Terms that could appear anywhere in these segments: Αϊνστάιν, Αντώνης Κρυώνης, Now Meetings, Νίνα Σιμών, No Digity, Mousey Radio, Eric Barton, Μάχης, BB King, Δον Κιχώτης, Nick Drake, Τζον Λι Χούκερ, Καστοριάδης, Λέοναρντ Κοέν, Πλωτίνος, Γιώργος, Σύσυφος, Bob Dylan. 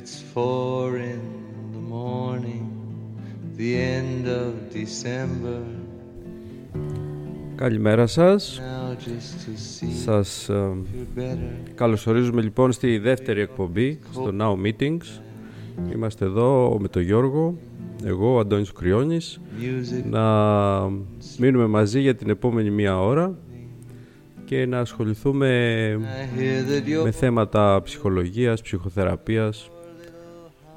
It's 4 a.m, the end of December. Καλημέρα σας. Σας καλωσορίζουμε λοιπόν στη δεύτερη εκπομπή στο Now Meetings. Είμαστε εδώ με τον Γιώργο, εγώ, ο Αντώνης Κρυώνης. Να μείνουμε μαζί για την επόμενη μία ώρα και να ασχοληθούμε με θέματα ψυχολογίας, ψυχοθεραπείας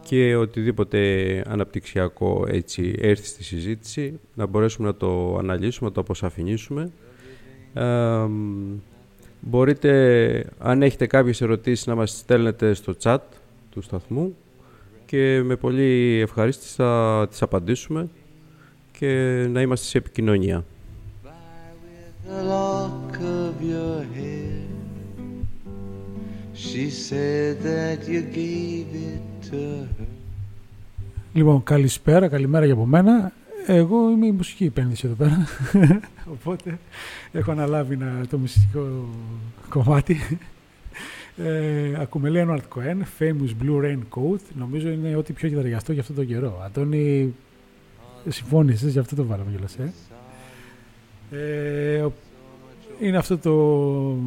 και οτιδήποτε αναπτυξιακό έτσι έρθει στη συζήτηση, να μπορέσουμε να το αναλύσουμε, να το αποσαφηνίσουμε. Μπορείτε, αν έχετε κάποιες ερωτήσεις, να μας στέλνετε στο chat του σταθμού και με πολύ ευχαρίστηση θα τις απαντήσουμε και να είμαστε σε επικοινωνία. Λοιπόν, καλημέρα για από μένα. Εγώ είμαι η μουσική επένδυση εδώ πέρα, οπότε έχω αναλάβει το μουσικό κομμάτι. Ακούμε Λέοναρντ Κοέν, Famous Blue Raincoat. Νομίζω είναι ό,τι πιο κυταριαστό για αυτόν τον καιρό. Αντώνη, συμφώνησες, γι' αυτό το βάλαμε κιόλας. Είναι αυτό το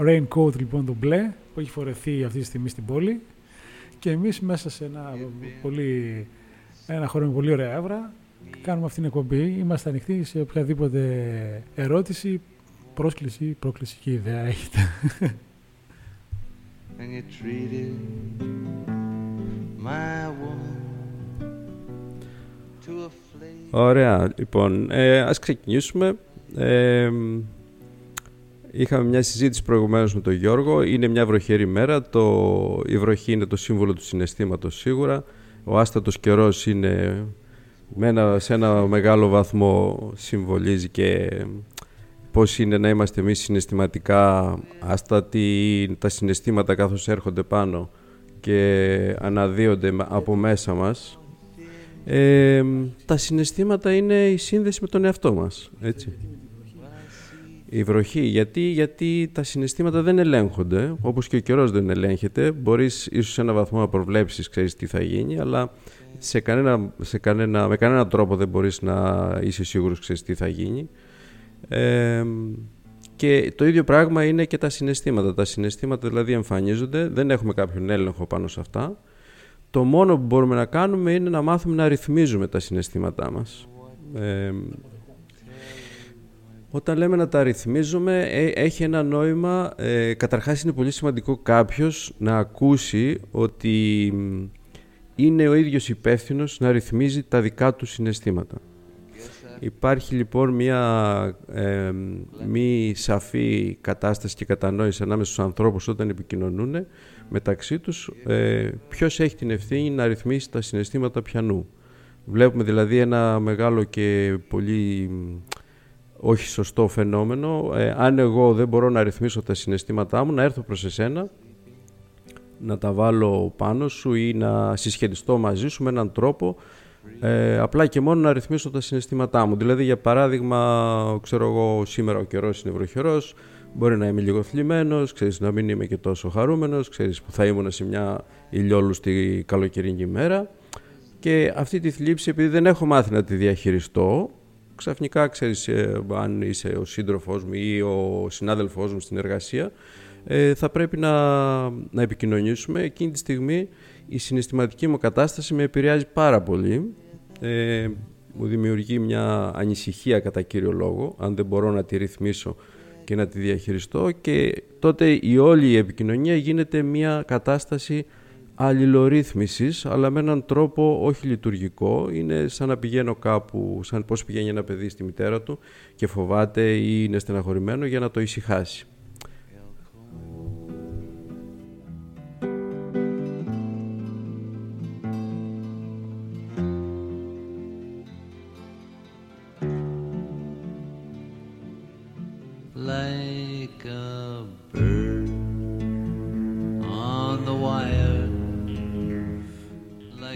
raincoat λοιπόν, το μπλε, που έχει φορεθεί αυτή τη στιγμή στην πόλη, και εμείς μέσα σε ένα χώρο με πολύ ωραία άβρα κάνουμε αυτή την εκπομπή. Είμαστε ανοιχτοί σε οποιαδήποτε ερώτηση, πρόσκληση, πρόκληση και ιδέα έχετε. Ωραία, λοιπόν, ας ξεκινήσουμε. Είχαμε μια συζήτηση προηγουμένως με τον Γιώργο. Είναι μια βροχερή μέρα. Η βροχή είναι το σύμβολο του συναισθήματος σίγουρα. Ο άστατος καιρός είναι, σε ένα μεγάλο βαθμό συμβολίζει και πώς είναι να είμαστε εμείς συναισθηματικά άστατοι. Τα συναισθήματα καθώς έρχονται πάνω και αναδύονται από μέσα μας. Τα συναισθήματα είναι η σύνδεση με τον εαυτό μας, έτσι. Η βροχή, γιατί τα συναισθήματα δεν ελέγχονται, όπως και ο καιρός δεν ελέγχεται. Μπορείς ίσως σε έναν βαθμό να προβλέψεις, ξέρεις τι θα γίνει, αλλά με κανένα τρόπο δεν μπορείς να είσαι σίγουρος, ξέρεις τι θα γίνει. Και το ίδιο πράγμα είναι και τα συναισθήματα. Τα συναισθήματα δηλαδή εμφανίζονται, δεν έχουμε κάποιον έλεγχο πάνω σε αυτά. Το μόνο που μπορούμε να κάνουμε είναι να μάθουμε να ρυθμίζουμε τα συναισθήματά μας. Όταν λέμε να τα ρυθμίζουμε, έχει ένα νόημα. Καταρχάς είναι πολύ σημαντικό κάποιος να ακούσει ότι είναι ο ίδιος υπεύθυνος να ρυθμίζει τα δικά του συναισθήματα. Υπάρχει λοιπόν μια μη σαφή κατάσταση και κατανόηση ανάμεσα στους ανθρώπους όταν επικοινωνούν μεταξύ τους, ποιος έχει την ευθύνη να ρυθμίσει τα συναισθήματα πιανού. Βλέπουμε δηλαδή ένα μεγάλο και πολύ όχι σωστό φαινόμενο. Αν εγώ δεν μπορώ να ρυθμίσω τα συναισθήματά μου, να έρθω προς εσένα, να τα βάλω πάνω σου ή να συσχετιστώ μαζί σου με έναν τρόπο, απλά και μόνο να ρυθμίσω τα συναισθήματά μου. Δηλαδή, για παράδειγμα, ξέρω εγώ, σήμερα ο καιρός είναι βροχερός, μπορεί να είμαι λίγο θλιμμένος, ξέρεις, να μην είμαι και τόσο χαρούμενος, ξέρεις, που θα ήμουν σε μια ηλιόλουστη καλοκαιρινή μέρα, και αυτή τη θλίψη, επειδή δεν έχω μάθει να τη διαχειριστώ, ξαφνικά, ξέρεις, αν είσαι ο σύντροφός μου ή ο συνάδελφός μου στην εργασία, θα πρέπει να επικοινωνήσουμε. Εκείνη τη στιγμή η συναισθηματική μου κατάσταση με επηρεάζει πάρα πολύ. Μου δημιουργεί μια ανησυχία κατά κύριο λόγο, αν δεν μπορώ να τη ρυθμίσω και να τη διαχειριστώ, και τότε η όλη η επικοινωνία γίνεται μια κατάσταση αλληλορύθμισης, αλλά με έναν τρόπο όχι λειτουργικό. Είναι σαν να πηγαίνω κάπου, σαν πώς πηγαίνει ένα παιδί στη μητέρα του και φοβάται ή είναι στεναχωρημένο, για να το ησυχάσει.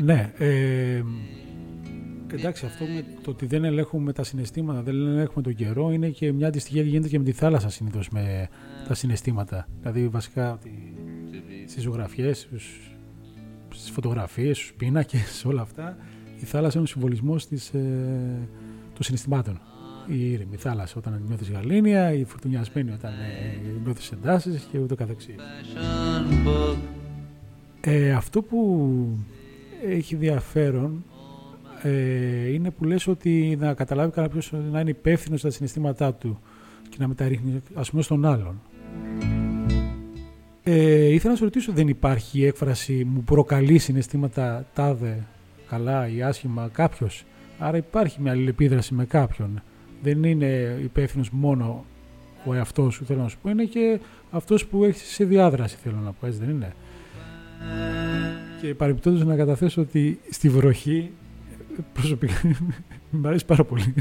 Ναι. Εντάξει, αυτό με το ότι δεν ελέγχουμε τα συναισθήματα, δεν ελέγχουμε τον καιρό, είναι και μια αντιστοιχία που γίνεται και με τη θάλασσα συνήθως με τα συναισθήματα. Δηλαδή, βασικά στις ζωγραφιές, στις φωτογραφίες, στους πίνακες, όλα αυτά, η θάλασσα είναι ο συμβολισμός των συναισθημάτων. Η ήρεμη θάλασσα όταν νιώθεις γαλήνια, η φουρτουνιασμένη όταν νιώθεις εντάσεις και ούτω καθεξής. Αυτό που έχει ενδιαφέρον είναι που λες ότι να καταλάβει κάποιος να είναι υπεύθυνος στα συναισθήματά του και να μεταρρύχνει, ας πούμε, στον άλλον. Ήθελα να σου ρωτήσω, δεν υπάρχει έκφραση «μου προκαλεί συναισθήματα τάδε, καλά ή άσχημα κάποιος». Άρα υπάρχει μια αλληλεπίδραση με κάποιον. Δεν είναι υπεύθυνος μόνο ο εαυτός σου, θέλω να σου πω, είναι και αυτός που έχεις σε διάδραση, θέλω να πω, έτσι δεν είναι? Και παρεμπιπτόντως να καταθέσω ότι στη βροχή προσωπικά μου αρέσει πάρα πολύ.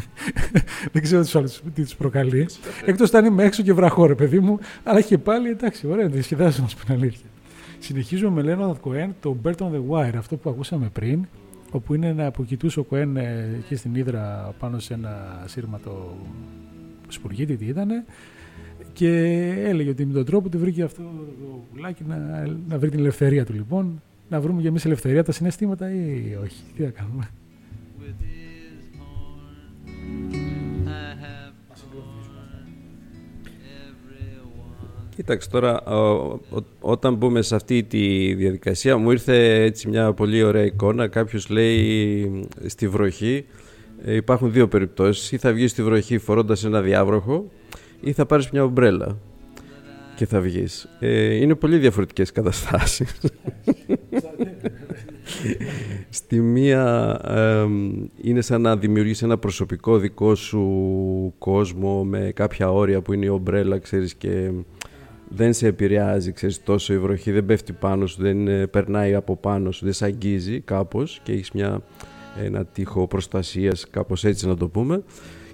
Δεν ξέρω τους άλλους τι τους προκαλεί. Εκτός αν είμαι έξω και βραχώ, ρε παιδί μου, αλλά και πάλι εντάξει, ωραία, τη σχεδάζω να σου πει αλήθεια. Συνεχίζουμε με Λέοναρντ Κοέν, το Bird on the Wire, αυτό που ακούσαμε πριν, όπου είναι να αποκοιτούσε ο Κοέν εκεί στην Ύδρα πάνω σε ένα σύρματο σπουργίτη, τι ήτανε, και έλεγε ότι με τον τρόπο του βρήκε αυτό το πουλάκι να βρει την ελευθερία του. Λοιπόν, να βρούμε κι εμείς ελευθερία τα συναισθήματα ή όχι, τι θα κάνουμε. Κοίταξε τώρα, όταν μπούμε σε αυτή τη διαδικασία, μου ήρθε έτσι μια πολύ ωραία εικόνα. Κάποιος λέει στη βροχή, υπάρχουν δύο περιπτώσεις. Ή θα βγεις στη βροχή φορώντας ένα διάβροχο, ή θα πάρεις μια ομπρέλα και θα βγεις. Είναι πολύ διαφορετικές καταστάσεις. Στη μία είναι σαν να δημιουργείς ένα προσωπικό δικό σου κόσμο με κάποια όρια που είναι η ομπρέλα, ξέρεις, και δεν σε επηρεάζει, ξέρεις, τόσο η βροχή, δεν πέφτει πάνω σου, δεν περνάει από πάνω σου, δεν σε αγγίζει κάπως και έχεις ένα τείχο προστασίας, κάπως έτσι να το πούμε.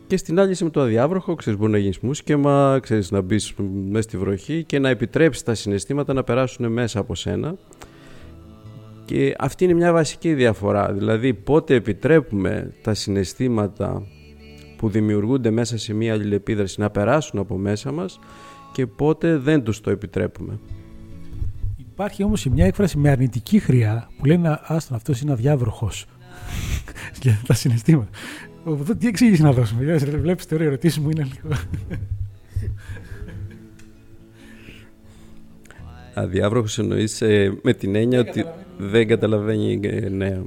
Και στην άλλη είσαι με το αδιάβροχο, ξέρεις, μπορεί να γίνεις μουσκεμα, ξέρεις, να μπεις μέσα στη βροχή και να επιτρέψεις τα συναισθήματα να περάσουν μέσα από σένα. Και αυτή είναι μια βασική διαφορά, δηλαδή πότε επιτρέπουμε τα συναισθήματα που δημιουργούνται μέσα σε μια αλληλεπίδραση να περάσουν από μέσα μας και πότε δεν τους το επιτρέπουμε. Υπάρχει όμως μια έκφραση με αρνητική χρειά που λένε «άστον, αυτός είναι αδιάβροχος» για τα συναισθήματα. Οπότε τι εξήγηση να δώσουμε? Βλέπεις τώρα, οι ερωτήσεις μου είναι λίγο... Αδιάβροχος εννοείς με την έννοια ότι δεν καταλαβαίνει, ναι.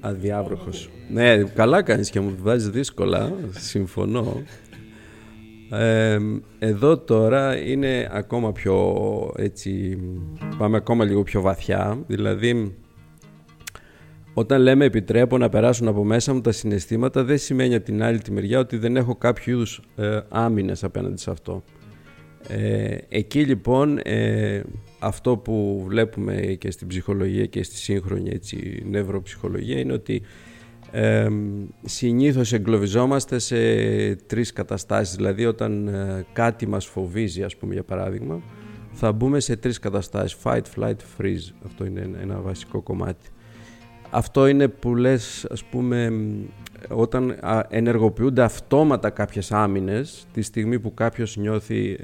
Αδιάβροχος. Ναι, καλά κάνεις και μου βάζεις δύσκολα, συμφωνώ. Εδώ τώρα είναι ακόμα πιο έτσι, πάμε ακόμα λίγο πιο βαθιά, δηλαδή... Όταν λέμε επιτρέπω να περάσουν από μέσα μου τα συναισθήματα, δεν σημαίνει από την άλλη τη μεριά ότι δεν έχω κάποιο είδους άμυνες απέναντι σε αυτό. Εκεί λοιπόν αυτό που βλέπουμε και στην ψυχολογία και στη σύγχρονη έτσι, νευροψυχολογία είναι ότι συνήθως εγκλωβιζόμαστε σε τρεις καταστάσεις. Δηλαδή όταν κάτι μας φοβίζει, ας πούμε, για παράδειγμα, θα μπούμε σε τρεις καταστάσεις. Fight, flight, freeze. Αυτό είναι ένα βασικό κομμάτι. Αυτό είναι που λες, ας πούμε, όταν ενεργοποιούνται αυτόματα κάποιες άμυνες τη στιγμή που κάποιος νιώθει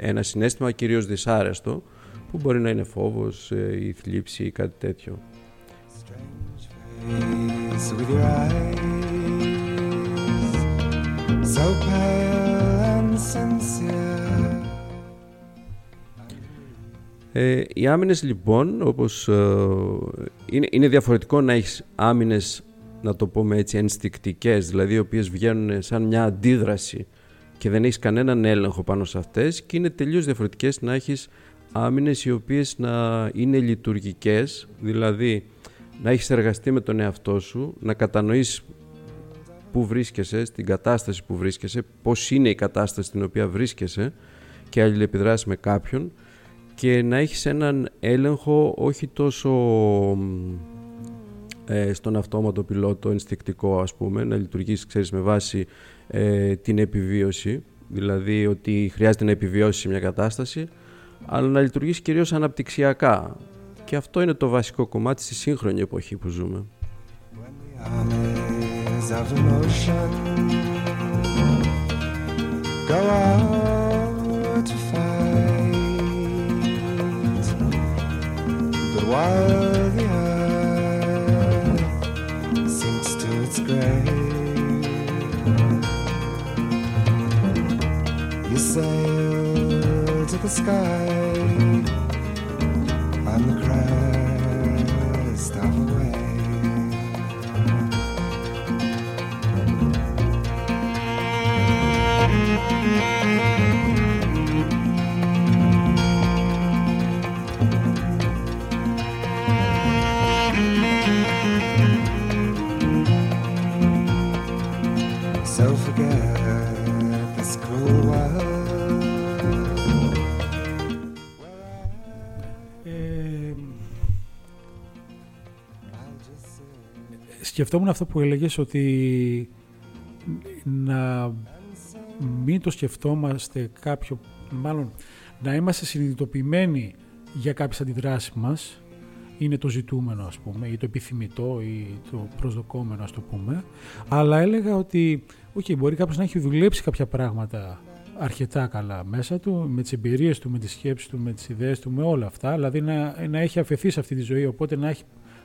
ένα συναίσθημα κυρίως δυσάρεστο, που μπορεί να είναι φόβος ή θλίψη ή κάτι τέτοιο. Οι άμυνες λοιπόν, όπως είναι διαφορετικό να έχεις άμυνες, να το πούμε έτσι, ενστικτικές, δηλαδή οι οποίες βγαίνουν σαν μια αντίδραση και δεν έχεις κανέναν έλεγχο πάνω σε αυτές, και είναι τελείως διαφορετικές να έχεις άμυνες οι οποίες να είναι λειτουργικές, δηλαδή να έχεις εργαστεί με τον εαυτό σου, να κατανοείς πού βρίσκεσαι, στην κατάσταση που βρίσκεσαι, πώς είναι η κατάσταση στην οποία βρίσκεσαι και αλληλεπιδράσεις με κάποιον, και να έχεις έναν έλεγχο όχι τόσο στον αυτόματο πιλότο, ενστικτικό, ας πούμε, να λειτουργείς, ξέρεις, με βάση την επιβίωση, δηλαδή ότι χρειάζεται να επιβιώσεις σε μια κατάσταση, αλλά να λειτουργήσει κυρίως αναπτυξιακά. Και αυτό είναι το βασικό κομμάτι στη σύγχρονη εποχή που ζούμε. You sail to the sky on the crest of a wave. So forget this cruel world. Σκεφτόμουν αυτό που έλεγες, ότι να μην το σκεφτόμαστε κάποιο, μάλλον να είμαστε συνειδητοποιημένοι για κάποιες αντιδράσεις μας, είναι το ζητούμενο ας πούμε, ή το επιθυμητό ή το προσδοκόμενο ας το πούμε, αλλά έλεγα ότι okay, μπορεί κάποιος να έχει δουλέψει κάποια πράγματα αρκετά καλά μέσα του, με τις εμπειρίες του, με τις σκέψεις του, με τις ιδέες του, με όλα αυτά, δηλαδή να έχει αφαιθεί σε αυτή τη ζωή, οπότε να έχει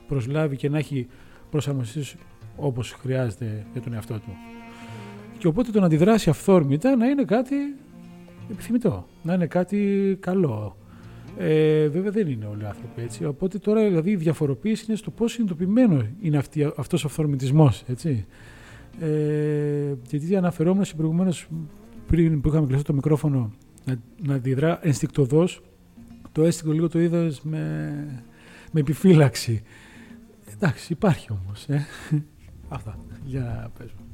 προσλάβει και να έχει προσαρμοστείς όπως χρειάζεται για τον εαυτό του. Και οπότε το να αντιδράσει αυθόρμητα να είναι κάτι επιθυμητό, να είναι κάτι καλό. Βέβαια δεν είναι όλοι οι άνθρωποι έτσι, οπότε τώρα δηλαδή, η διαφοροποίηση είναι στο πόσο συνειδητοποιημένο είναι αυτός ο αυθορμητισμός. Έτσι. Γιατί αναφερόμουν σε προηγουμένως, πριν που είχαμε κλειστό το μικρόφωνο, να αντιδρά ενστικτωδώς, το αίσθητο λίγο το είδες με επιφύλαξη. Εντάξει, υπάρχει όμως. Αυτά. Για να παίζουμε.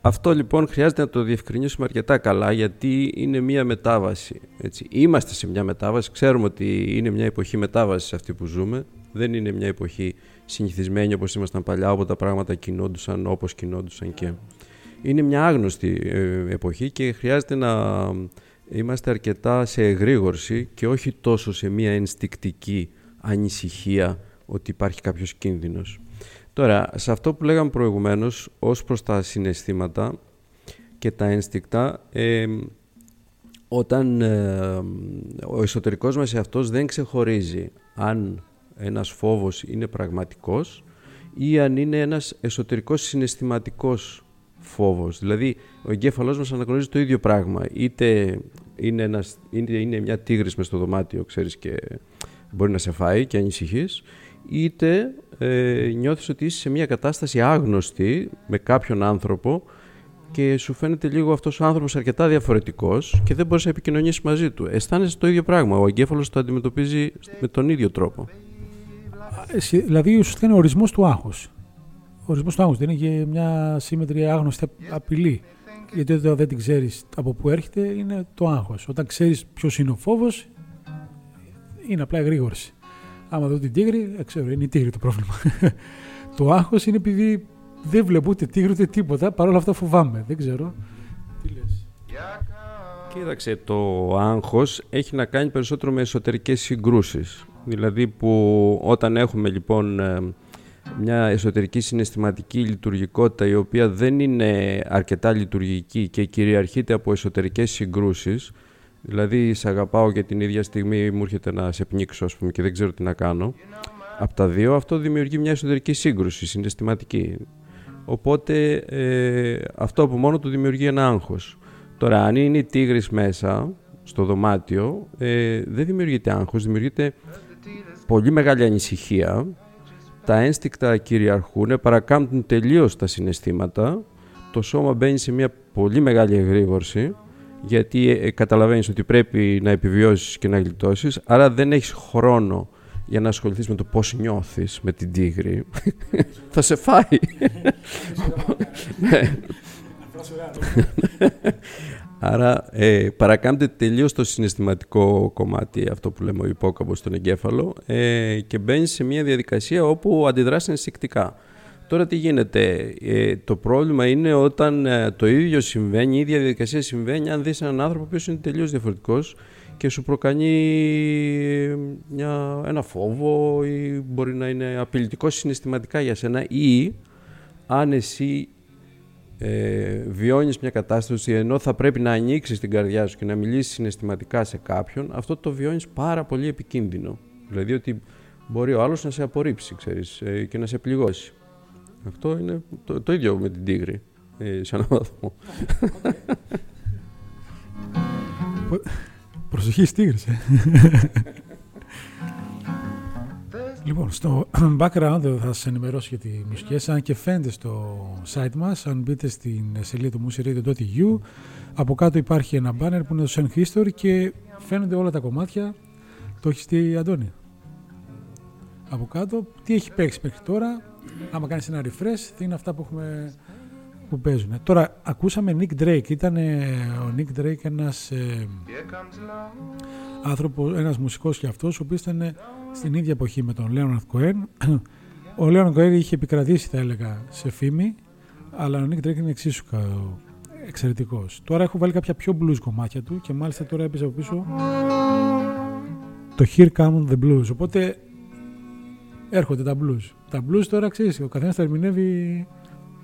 Αυτό λοιπόν χρειάζεται να το διευκρινίσουμε αρκετά καλά, γιατί είναι μια μετάβαση. Έτσι. Είμαστε σε μια μετάβαση. Ξέρουμε ότι είναι μια εποχή μετάβασης αυτή που ζούμε. Δεν είναι μια εποχή συνηθισμένη όπως ήμασταν παλιά, όπου τα πράγματα κινόντουσαν όπως κινόντουσαν και... Είναι μια άγνωστη εποχή και χρειάζεται να είμαστε αρκετά σε εγρήγορση και όχι τόσο σε μια ενστικτική ανησυχία ότι υπάρχει κάποιος κίνδυνος. Τώρα, σε αυτό που λέγαμε προηγουμένως ως προς τα συναισθήματα και τα ένστικτα, όταν ο εσωτερικός μας εαυτός δεν ξεχωρίζει αν ένας φόβος είναι πραγματικός ή αν είναι ένας εσωτερικός συναισθηματικός φόβος. Δηλαδή, ο εγκέφαλός μας αναγνωρίζει το ίδιο πράγμα. Είτε είναι μια τίγρης μες στο δωμάτιο, ξέρεις, και μπορεί να σε φάει και ανησυχείς, είτε νιώθεις ότι είσαι σε μια κατάσταση άγνωστη με κάποιον άνθρωπο και σου φαίνεται λίγο αυτός ο άνθρωπος αρκετά διαφορετικός και δεν μπορείς να επικοινωνήσεις μαζί του. Αισθάνεσαι το ίδιο πράγμα. Ο εγκέφαλος το αντιμετωπίζει με τον ίδιο τρόπο. Δηλαδή, ουσιαστικά είναι ο ορισμός του άγχους. Ο ορισμός του άγχους δεν είναι μια σύμμετρη άγνωστη απειλή. Γιατί όταν δεν την ξέρεις από πού έρχεται, είναι το άγχος. Όταν ξέρεις ποιος είναι ο φόβος, είναι απλά εγρήγορση. Άμα δω την τίγρη, ξέρω, είναι η τίγρη το πρόβλημα. Το άγχος είναι επειδή δεν βλέπω ούτε τίγρη ούτε τίποτα, παρόλα αυτά φοβάμαι. Δεν ξέρω. Τι λες? Κοίταξε, το άγχος έχει να κάνει περισσότερο με εσωτερικές συγκρούσεις. Δηλαδή που όταν έχουμε λοιπόν μια εσωτερική συναισθηματική λειτουργικότητα η οποία δεν είναι αρκετά λειτουργική και κυριαρχείται από εσωτερικές συγκρούσεις, δηλαδή σε αγαπάω και την ίδια στιγμή μου έρχεται να σε πνίξω ας πούμε και δεν ξέρω τι να κάνω από τα δύο, αυτό δημιουργεί μια εσωτερική σύγκρουση συναισθηματική, οπότε αυτό από μόνο του δημιουργεί ένα άγχος. Τώρα αν είναι η τίγρης μέσα στο δωμάτιο, δεν δημιουργείται άγχος, δημιουργείται πολύ μεγάλη ανησυχία. Τα ένστικτα κυριαρχούν, παρακάμπτουν τελείως τα συναισθήματα. Το σώμα μπαίνει σε μια πολύ μεγάλη εγρήγορση, γιατί καταλαβαίνεις ότι πρέπει να επιβιώσεις και να γλιτώσεις, άρα δεν έχεις χρόνο για να ασχοληθείς με το πώς νιώθεις με την τίγρη. Θα σε φάει. Άρα παρακάμπτεται τελείως το συναισθηματικό κομμάτι, αυτό που λέμε ο υπόκαμπος στον εγκέφαλο, και μπαίνει σε μια διαδικασία όπου αντιδράσει ενστικτικά. Τώρα τι γίνεται, το πρόβλημα είναι όταν το ίδιο συμβαίνει, η ίδια διαδικασία συμβαίνει αν δεις έναν άνθρωπο που είναι τελείως διαφορετικός και σου προκαλεί ένα φόβο ή μπορεί να είναι απειλητικό συναισθηματικά για σένα, ή αν εσύ βιώνεις μια κατάσταση ενώ θα πρέπει να ανοίξεις την καρδιά σου και να μιλήσεις συναισθηματικά σε κάποιον, αυτό το βιώνεις πάρα πολύ επικίνδυνο. Δηλαδή ότι μπορεί ο άλλος να σε απορρίψει, ξέρεις, και να σε πληγώσει. Αυτό είναι το ίδιο με την τίγρη, σε έναν βαθμό. Προσοχή στις τίγρες. Λοιπόν, στο background θα σας ενημερώσω για τη μουσική, σαν και φαίνεται στο site μας. Αν μπείτε στην σελίδα του mouseyradio.eu, από κάτω υπάρχει ένα banner που είναι το Send History και φαίνονται όλα τα κομμάτια. Το έχεις δει, Αντώνη? Από κάτω, τι έχει παίξει μέχρι τώρα. Άμα κάνεις ένα refresh, θα είναι αυτά που παίζουν. Τώρα, ακούσαμε Nick Drake. Ήταν ο Nick Drake ένας μουσικός και αυτός, ο οποίος ήταν στην ίδια εποχή με τον Λέοναρντ Κοέν. Ο Λέοναρντ Κοέν είχε επικρατήσει, θα έλεγα, σε φήμη, αλλά ο Nick Drake είναι εξίσου εξαιρετικός. Τώρα έχω βάλει κάποια πιο blues κομμάτια του και μάλιστα τώρα έπαιζα από πίσω το Here Come the Blues. Οπότε έρχονται τα blues. Τα blues τώρα, ξέρεις, ο καθένας τα ερμηνεύει.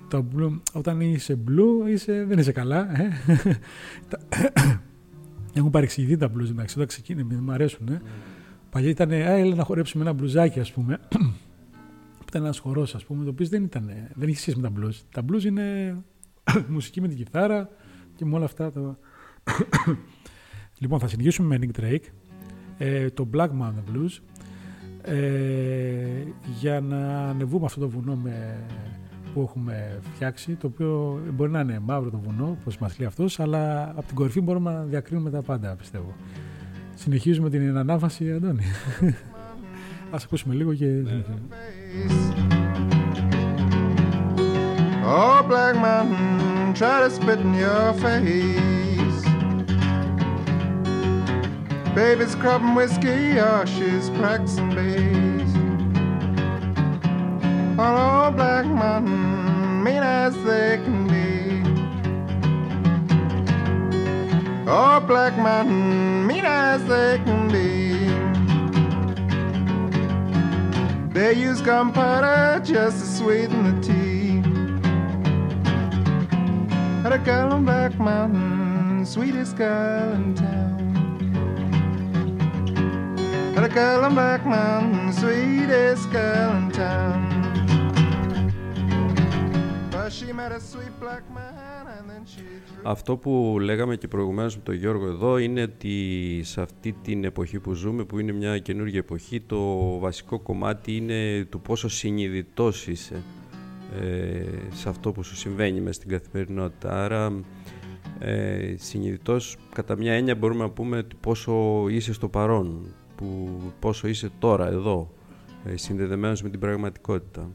Τα blue. Όταν είσαι blue, δεν είσαι καλά. Έχουν παρεξηγηθεί τα blues, εντάξει, όταν ξεκίνησε, μην μου αρέσουν. Παλιά ήταν, έλα να χορέψουμε ένα μπλουζάκι, ας πούμε. Ήταν ένας χορός, ας πούμε, το οποίο δεν είχε σχέση με τα blues. Τα blues είναι μουσική με την κιθάρα και με όλα αυτά. Λοιπόν, θα συνεχίσουμε με Nick Drake, το Black Mountain Blues. Για να ανεβούμε αυτό το βουνό που έχουμε φτιάξει, το οποίο μπορεί να είναι μαύρο το βουνό, όπως μας λέει αυτός, αλλά από την κορυφή μπορούμε να διακρίνουμε τα πάντα, πιστεύω. Συνεχίζουμε την ανάβαση, Αντώνη. Ας ακούσουμε λίγο και Oh, Black Mountain, try to spit in your face. Baby's crubbing whiskey or she's practicing bass. On old Black Mountain, mean as they can be. Oh, Black Mountain, mean as they can be. They use gunpowder just to sweeten the tea. At a girl on Black Mountain, sweetest girl in town. At a girl on Black Mountain, sweetest girl in town. Αυτό που λέγαμε και προηγουμένως με τον Γιώργο εδώ είναι ότι σε αυτή την εποχή που ζούμε, που είναι μια καινούργια εποχή, το βασικό κομμάτι είναι το πόσο συνειδητός είσαι σε αυτό που σου συμβαίνει μες στην καθημερινότητα. Άρα συνειδητός, κατά μια έννοια μπορούμε να πούμε πόσο είσαι στο παρόν, πόσο είσαι τώρα εδώ, συνδεδεμένος με την πραγματικότητα.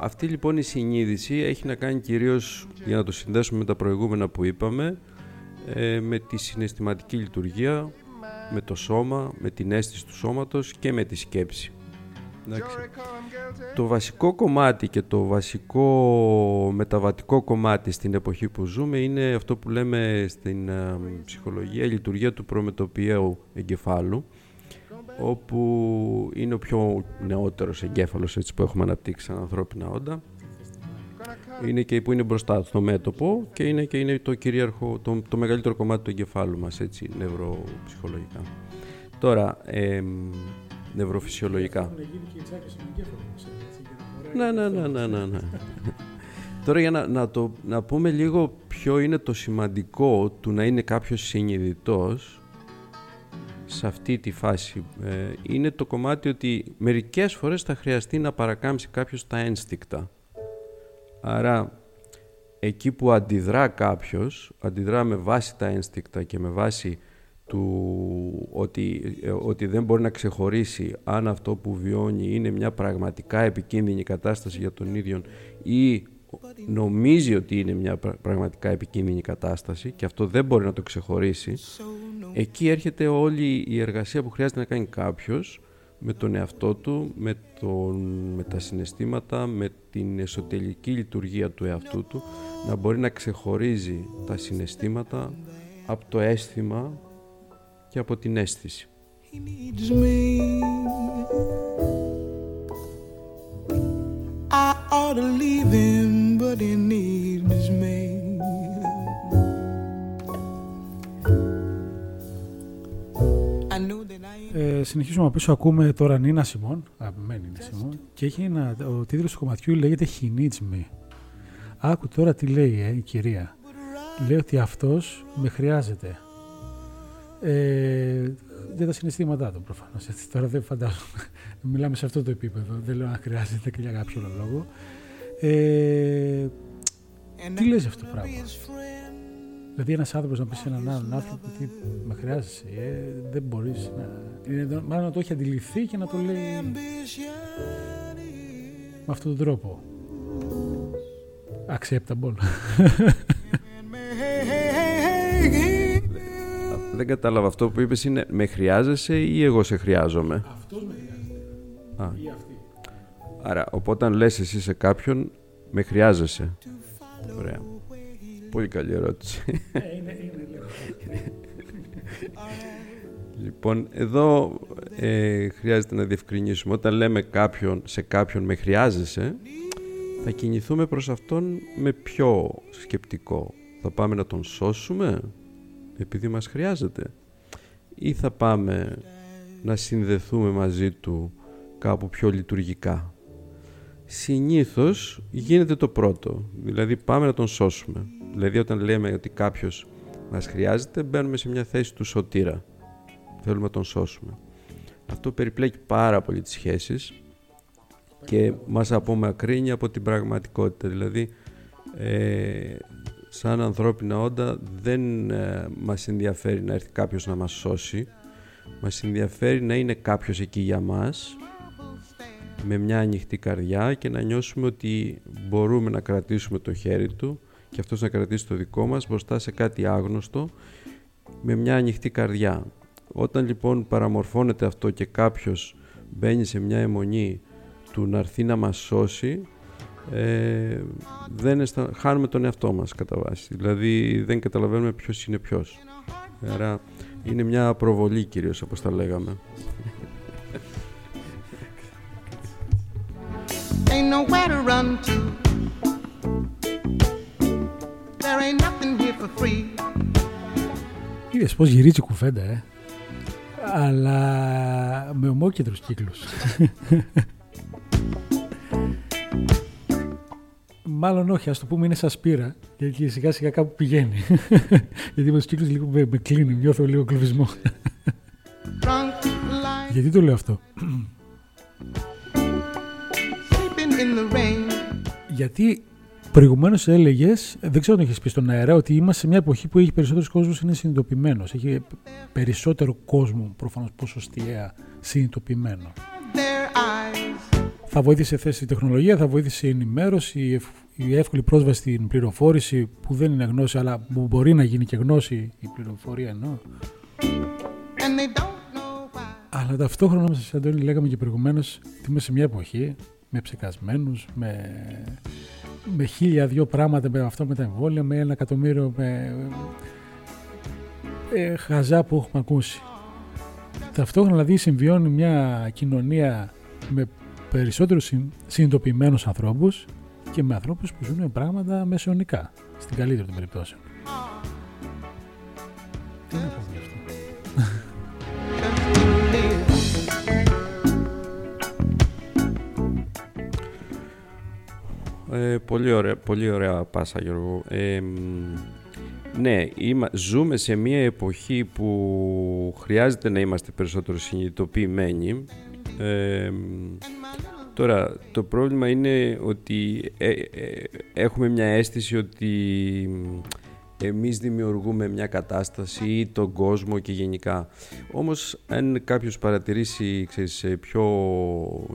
Αυτή λοιπόν η συνείδηση έχει να κάνει κυρίως, για να το συνδέσουμε με τα προηγούμενα που είπαμε, με τη συναισθηματική λειτουργία, με το σώμα, με την αίσθηση του σώματος και με τη σκέψη. Εντάξει. Το βασικό κομμάτι και το βασικό μεταβατικό κομμάτι στην εποχή που ζούμε είναι αυτό που λέμε στην ψυχολογία η λειτουργία του προμετωπιαίου εγκεφάλου, όπου είναι ο πιο νεότερος εγκέφαλος, έτσι, που έχουμε αναπτύξει σαν ανθρώπινα όντα. Είναι και που είναι μπροστά στο μέτωπο και είναι το κυρίαρχο, το μεγαλύτερο κομμάτι του εγκεφάλου μας, έτσι, νευροψυχολογικά. Τώρα, νευροφυσιολογικά. Ναι. Τώρα για να πούμε λίγο ποιο είναι το σημαντικό του να είναι κάποιος συνειδητός σε αυτή τη φάση, είναι το κομμάτι ότι μερικές φορές θα χρειαστεί να παρακάμψει κάποιος τα ένστικτα. Άρα εκεί που αντιδρά κάποιος, αντιδρά με βάση τα ένστικτα και με βάση του ότι δεν μπορεί να ξεχωρίσει αν αυτό που βιώνει είναι μια πραγματικά επικίνδυνη κατάσταση για τον ίδιο ή νομίζει ότι είναι μια πραγματικά επικίνδυνη κατάσταση και αυτό δεν μπορεί να το ξεχωρίσει. Εκεί έρχεται όλη η εργασία που χρειάζεται να κάνει κάποιος με τον εαυτό του, με τα συναισθήματα, με την εσωτερική λειτουργία του εαυτού του, να μπορεί να ξεχωρίζει τα συναισθήματα από το αίσθημα και από την αίσθηση. Συνεχίζουμε πίσω, ακούμε τώρα Νίνα Σιμών, αγαπημένη Νίνα Σιμών, και έχει ο τίτλος του κομματιού λέγεται He Needs Me. Άκου τώρα τι λέει η κυρία. Λέει ότι αυτός με χρειάζεται. Για τα συναισθήματά του προφανώς. Τώρα δεν φαντάζομαι. Μιλάμε σε αυτό το επίπεδο. Δεν λέω αν χρειάζεται και για κάποιο λόγο. Τι λες αυτό το πράγμα? Δηλαδή, ένας άνθρωπος να πει σε έναν άλλον άνθρωπο ότι με χρειάζεσαι, δεν μπορείς να. Μάλλον να το έχει αντιληφθεί και να το λέει με αυτόν τον τρόπο. Acceptable. Δεν κατάλαβα, αυτό που είπες είναι με χρειάζεσαι ή εγώ σε χρειάζομαι? Αυτός με χρειάζεται. Ή αυτή. Άρα, οπότε λες εσύ σε κάποιον με χρειάζεσαι. Ωραία. Πολύ καλή ερώτηση. Λοιπόν, εδώ χρειάζεται να διευκρινίσουμε. Όταν λέμε σε κάποιον με χρειάζεσαι, θα κινηθούμε προς αυτόν με πιο σκεπτικό. Θα πάμε να τον σώσουμε επειδή μας χρειάζεται, ή θα πάμε να συνδεθούμε μαζί του κάπου πιο λειτουργικά? Συνήθως γίνεται το πρώτο, δηλαδή πάμε να τον σώσουμε. Δηλαδή όταν λέμε ότι κάποιος μας χρειάζεται, μπαίνουμε σε μια θέση του σωτήρα. Θέλουμε να τον σώσουμε. Αυτό περιπλέκει πάρα πολύ τις σχέσεις και μας απομακρύνει από την πραγματικότητα. Δηλαδή σαν ανθρώπινα όντα δεν μας ενδιαφέρει να έρθει κάποιος να μας σώσει. Μας ενδιαφέρει να είναι κάποιος εκεί για μας, με μια ανοιχτή καρδιά, και να νιώσουμε ότι μπορούμε να κρατήσουμε το χέρι του και αυτός να κρατήσει το δικό μας μπροστά σε κάτι άγνωστο, με μια ανοιχτή καρδιά. Όταν λοιπόν παραμορφώνεται αυτό και κάποιος μπαίνει σε μια αιμονή του να έρθει να μας σώσει, χάνουμε τον εαυτό μας κατά βάση. Δηλαδή δεν καταλαβαίνουμε ποιος είναι ποιος. Άρα είναι μια προβολή κυρίως, όπως τα λέγαμε. Ain't nowhere to run to. There ain't nothing here for free. Είδες πως γυρίζει η κουβέντα, αλλά με ομόκεντρους κύκλους. Μάλλον όχι, ας το πούμε είναι σαν σπήρα και σιγά σιγά κάπου πηγαίνει. Γιατί με τους κύκλους λίγο με κλείνει, νιώθω λίγο κλωβισμό. Γιατί το λέω αυτό? Γιατί προηγουμένως έλεγες, δεν ξέρω αν έχεις πει στον αέρα, ότι είμαστε σε μια εποχή που έχει περισσότερος κόσμος, είναι συνειδητοποιημένος. Έχει περισσότερο κόσμο, προφανώς ποσοστιαία συνειδητοποιημένο. Θα βοήθησε θέση η τεχνολογία, θα βοήθησε η ενημέρωση, η εύκολη πρόσβαση στην πληροφόρηση, που δεν είναι γνώση, αλλά που μπορεί να γίνει και γνώση η πληροφορία, εννοώ. Αλλά ταυτόχρονα όμως, σαν Αντώνη, λέγαμε και προηγουμένως, ότι είμαστε σε μια εποχή με ψεκασμένους, με 1002 πράγματα, με αυτό με τα εμβόλια, με 1 εκατομμύριο χαζά που έχουμε ακούσει. Ταυτόχρονα δηλαδή συμβιώνει μια κοινωνία με περισσότερους συνειδητοποιημένους ανθρώπους και με ανθρώπους που ζουν πράγματα μεσαιωνικά, στην καλύτερη των περιπτώσεων. Τι να πω για αυτό? Πολύ ωραία πάσα, Γιώργο. Ναι, ζούμε σε μια εποχή που χρειάζεται να είμαστε περισσότερο συνειδητοποιημένοι. Τώρα, το πρόβλημα είναι ότι έχουμε μια αίσθηση ότι εμείς δημιουργούμε μια κατάσταση ή τον κόσμο και γενικά. Όμως, αν κάποιος παρατηρήσει πιο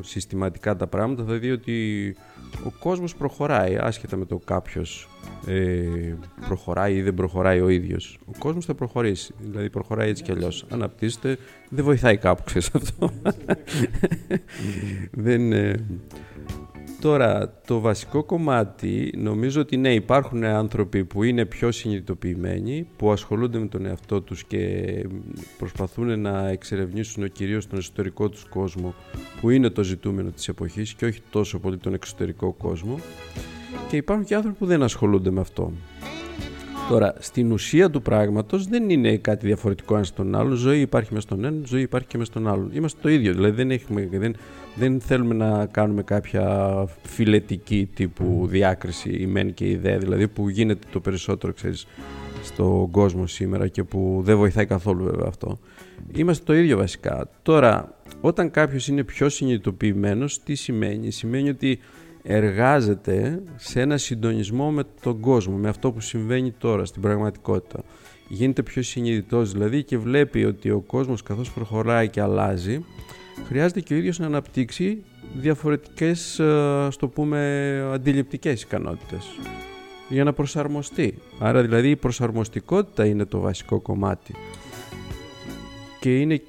συστηματικά τα πράγματα, θα δει ότι ο κόσμος προχωράει, άσχετα με το κάποιος προχωράει ή δεν προχωράει ο ίδιος. Ο κόσμος θα προχωρήσει, δηλαδή προχωράει έτσι κι αλλιώς. Αναπτύσσεται, δεν βοηθάει κάπου, ξέρεις αυτό. Δεν... Τώρα, το βασικό κομμάτι, νομίζω ότι ναι, υπάρχουν άνθρωποι που είναι πιο συνειδητοποιημένοι, που ασχολούνται με τον εαυτό τους και προσπαθούν να εξερευνήσουν κυρίως τον εσωτερικό τους κόσμο, που είναι το ζητούμενο της εποχής και όχι τόσο πολύ τον εξωτερικό κόσμο. Και υπάρχουν και άνθρωποι που δεν ασχολούνται με αυτό. Τώρα, στην ουσία του πράγματος δεν είναι κάτι διαφορετικό ένας τον άλλον. Ζωή υπάρχει μες στον έναν, ζωή υπάρχει και μες στον άλλον. Είμαστε το ίδιο, δηλαδή δεν θέλουμε να κάνουμε κάποια φιλετική τύπου διάκριση η μεν και η δε, δηλαδή που γίνεται το περισσότερο, ξέρεις, στον κόσμο σήμερα και που δεν βοηθάει καθόλου βέβαια αυτό. Είμαστε το ίδιο βασικά. Τώρα, όταν κάποιος είναι πιο συνειδητοποιημένος, τι σημαίνει? Σημαίνει ότι εργάζεται σε ένα συντονισμό με τον κόσμο, με αυτό που συμβαίνει τώρα στην πραγματικότητα. Γίνεται πιο συνειδητός δηλαδή και βλέπει ότι ο κόσμος, καθώς προχωράει και αλλάζει, χρειάζεται και ο ίδιος να αναπτύξει διαφορετικές, ας το πούμε, αντιληπτικές ικανότητες για να προσαρμοστεί. Άρα δηλαδή η προσαρμοστικότητα είναι το βασικό κομμάτι. Και είναι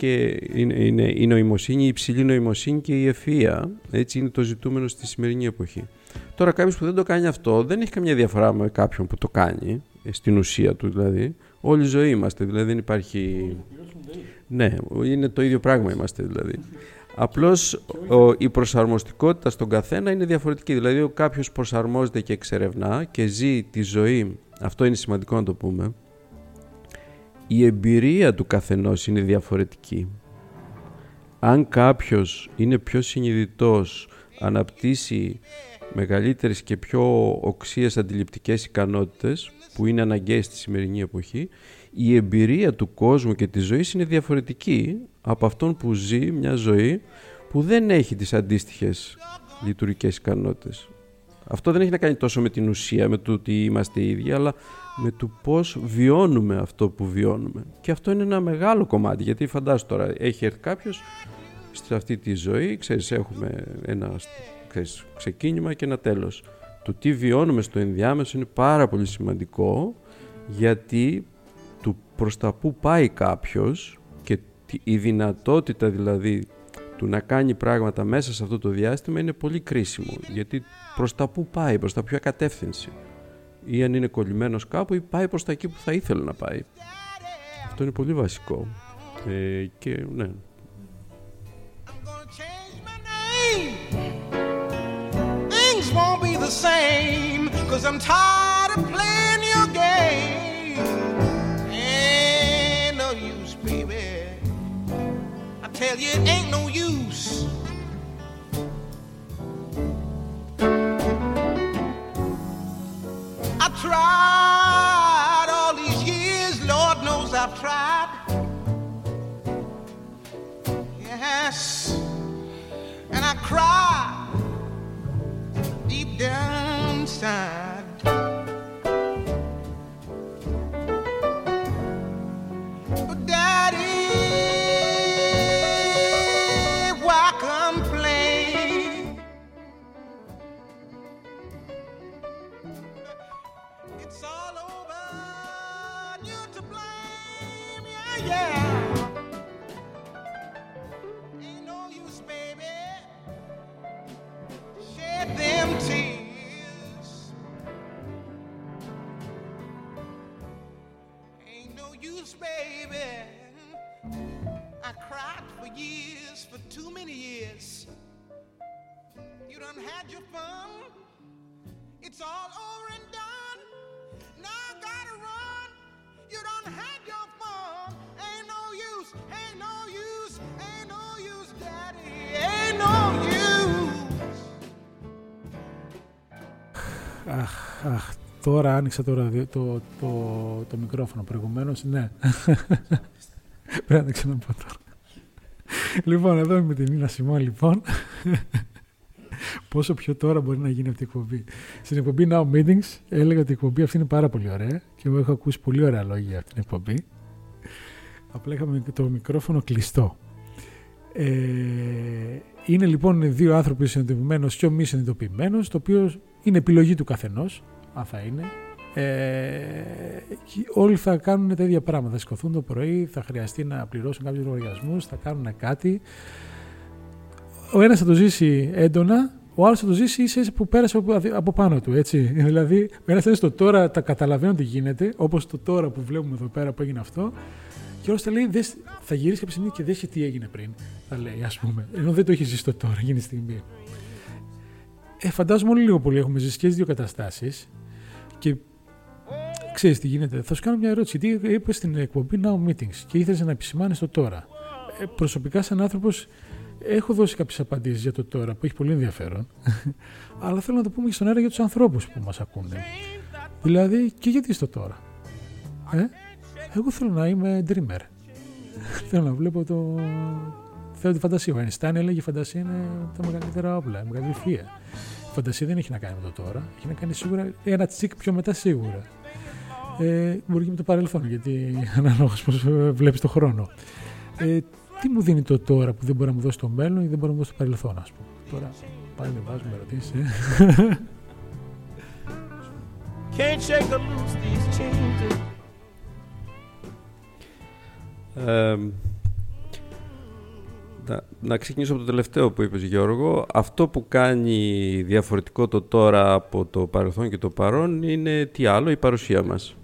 η νοημοσύνη, η υψηλή νοημοσύνη και η ευφυΐα. Έτσι είναι το ζητούμενο στη σημερινή εποχή. Τώρα, κάποιος που δεν το κάνει αυτό δεν έχει καμία διαφορά με κάποιον που το κάνει, στην ουσία του δηλαδή. Όλη ζωή είμαστε, δηλαδή δεν υπάρχει. Ναι, είναι το ίδιο πράγμα είμαστε δηλαδή. Απλώς η προσαρμοστικότητα στον καθένα είναι διαφορετική. Δηλαδή, ο κάποιος προσαρμόζεται και εξερευνά και ζει τη ζωή. Αυτό είναι σημαντικό να το πούμε. Η εμπειρία του καθενός είναι διαφορετική. Αν κάποιος είναι πιο συνειδητός, αναπτύσσει μεγαλύτερες και πιο οξύες αντιληπτικές ικανότητες που είναι αναγκαίες στη σημερινή εποχή, η εμπειρία του κόσμου και της ζωής είναι διαφορετική από αυτόν που ζει μια ζωή που δεν έχει τις αντίστοιχες λειτουργικές ικανότητες. Αυτό δεν έχει να κάνει τόσο με την ουσία, με το ότι είμαστε οι ίδιοι, αλλά με το πώς βιώνουμε αυτό που βιώνουμε. Και αυτό είναι ένα μεγάλο κομμάτι, γιατί φαντάσου τώρα, έχει έρθει κάποιος σε αυτή τη ζωή, ξέρεις, έχουμε ένα ξεκίνημα και ένα τέλος. Το τι βιώνουμε στο ενδιάμεσο είναι πάρα πολύ σημαντικό, γιατί του προς τα που πάει κάποιος και η δυνατότητα δηλαδή του να κάνει πράγματα μέσα σε αυτό το διάστημα είναι πολύ κρίσιμο, γιατί προς τα που πάει, προς τα ποια κατεύθυνση, ή αν είναι κολλημένος κάπου ή πάει προς τα εκεί που θα ήθελε να πάει. Αυτό είναι πολύ βασικό. Και ναι. Tell you it ain't no use. I tried all these years, Lord knows I've tried. Yes, and I cried deep down inside. But Daddy, τώρα άνοιξα το μικρόφωνο προηγουμένως, ναι. Πρέπει να το ξαναπώ τώρα. Λοιπόν, εδώ είμαι με την Νίνα Σιμών, λοιπόν. Πόσο πιο τώρα μπορεί να γίνει αυτή η εκπομπή. Στην εκπομπή Now Meetings έλεγα ότι η εκπομπή αυτή είναι πάρα πολύ ωραία και εγώ έχω ακούσει πολύ ωραία λόγια για αυτή την εκπομπή. Απλά είχαμε το μικρόφωνο κλειστό. Είναι λοιπόν δύο άνθρωποι, συνειδητοποιημένος και ο μη συνειδητοποιημένος, το οποίο είναι επιλογή του καθενός, αν θα είναι. Όλοι θα κάνουν τα ίδια πράγματα. Θα σηκωθούν το πρωί, θα χρειαστεί να πληρώσουν κάποιους λογαριασμούς, θα κάνουν κάτι. Ο ένας θα το ζήσει έντονα, ο άλλος θα το ζήσει ίσως που πέρασε από πάνω του. Έτσι. Δηλαδή, ο ένας θα λέει στο τώρα, τα καταλαβαίνω τι γίνεται, όπως το τώρα που βλέπουμε εδώ πέρα που έγινε αυτό. Και όλος θα λέει, θα γυρίσει κάποια στιγμή και δες τι έγινε πριν. Θα λέει, ας πούμε. Ενώ δεν το έχει ζήσει το τώρα, εκείνη τη στιγμή. Φαντάζομαι όλοι λίγο πολύ έχουμε ζήσει και τις δύο καταστάσεις. Και ξέρεις τι γίνεται. Θα σου κάνω μια ερώτηση. Τι είπες στην εκπομπή Now Meetings και ήθελες να επισημάνεις το τώρα. Προσωπικά, σαν άνθρωπος, έχω δώσει κάποιες απαντήσεις για το τώρα που έχει πολύ ενδιαφέρον. Αλλά θέλω να το πούμε και στον αέρα για τους ανθρώπους που μας ακούνε. Δηλαδή, και γιατί στο τώρα. Εγώ θέλω να είμαι dreamer. Θέλω να βλέπω το. Θέλω τη φαντασία. Ο Αϊνστάιν έλεγε: η φαντασία είναι τα μεγαλύτερα όπλα, η μεγαλύτερη φία. Η φαντασία δεν έχει να κάνει με το τώρα. Έχει να κάνει σίγουρα ένα τσικ πιο μετά σίγουρα. Μπορεί και με το παρελθόν, γιατί ανάλογος πώς βλέπεις το χρόνο. Τι μου δίνει το τώρα που δεν μπορεί να μου δώσει το μέλλον ή δεν μπορεί να μου δώσει το παρελθόν, ας πούμε. Τώρα πάλι με βάζουμε ερωτήσεις. Να ξεκινήσω από το τελευταίο που είπες, Γιώργο. Αυτό που κάνει διαφορετικό το τώρα από το παρελθόν και το παρόν είναι τι άλλο, η παρουσία μας.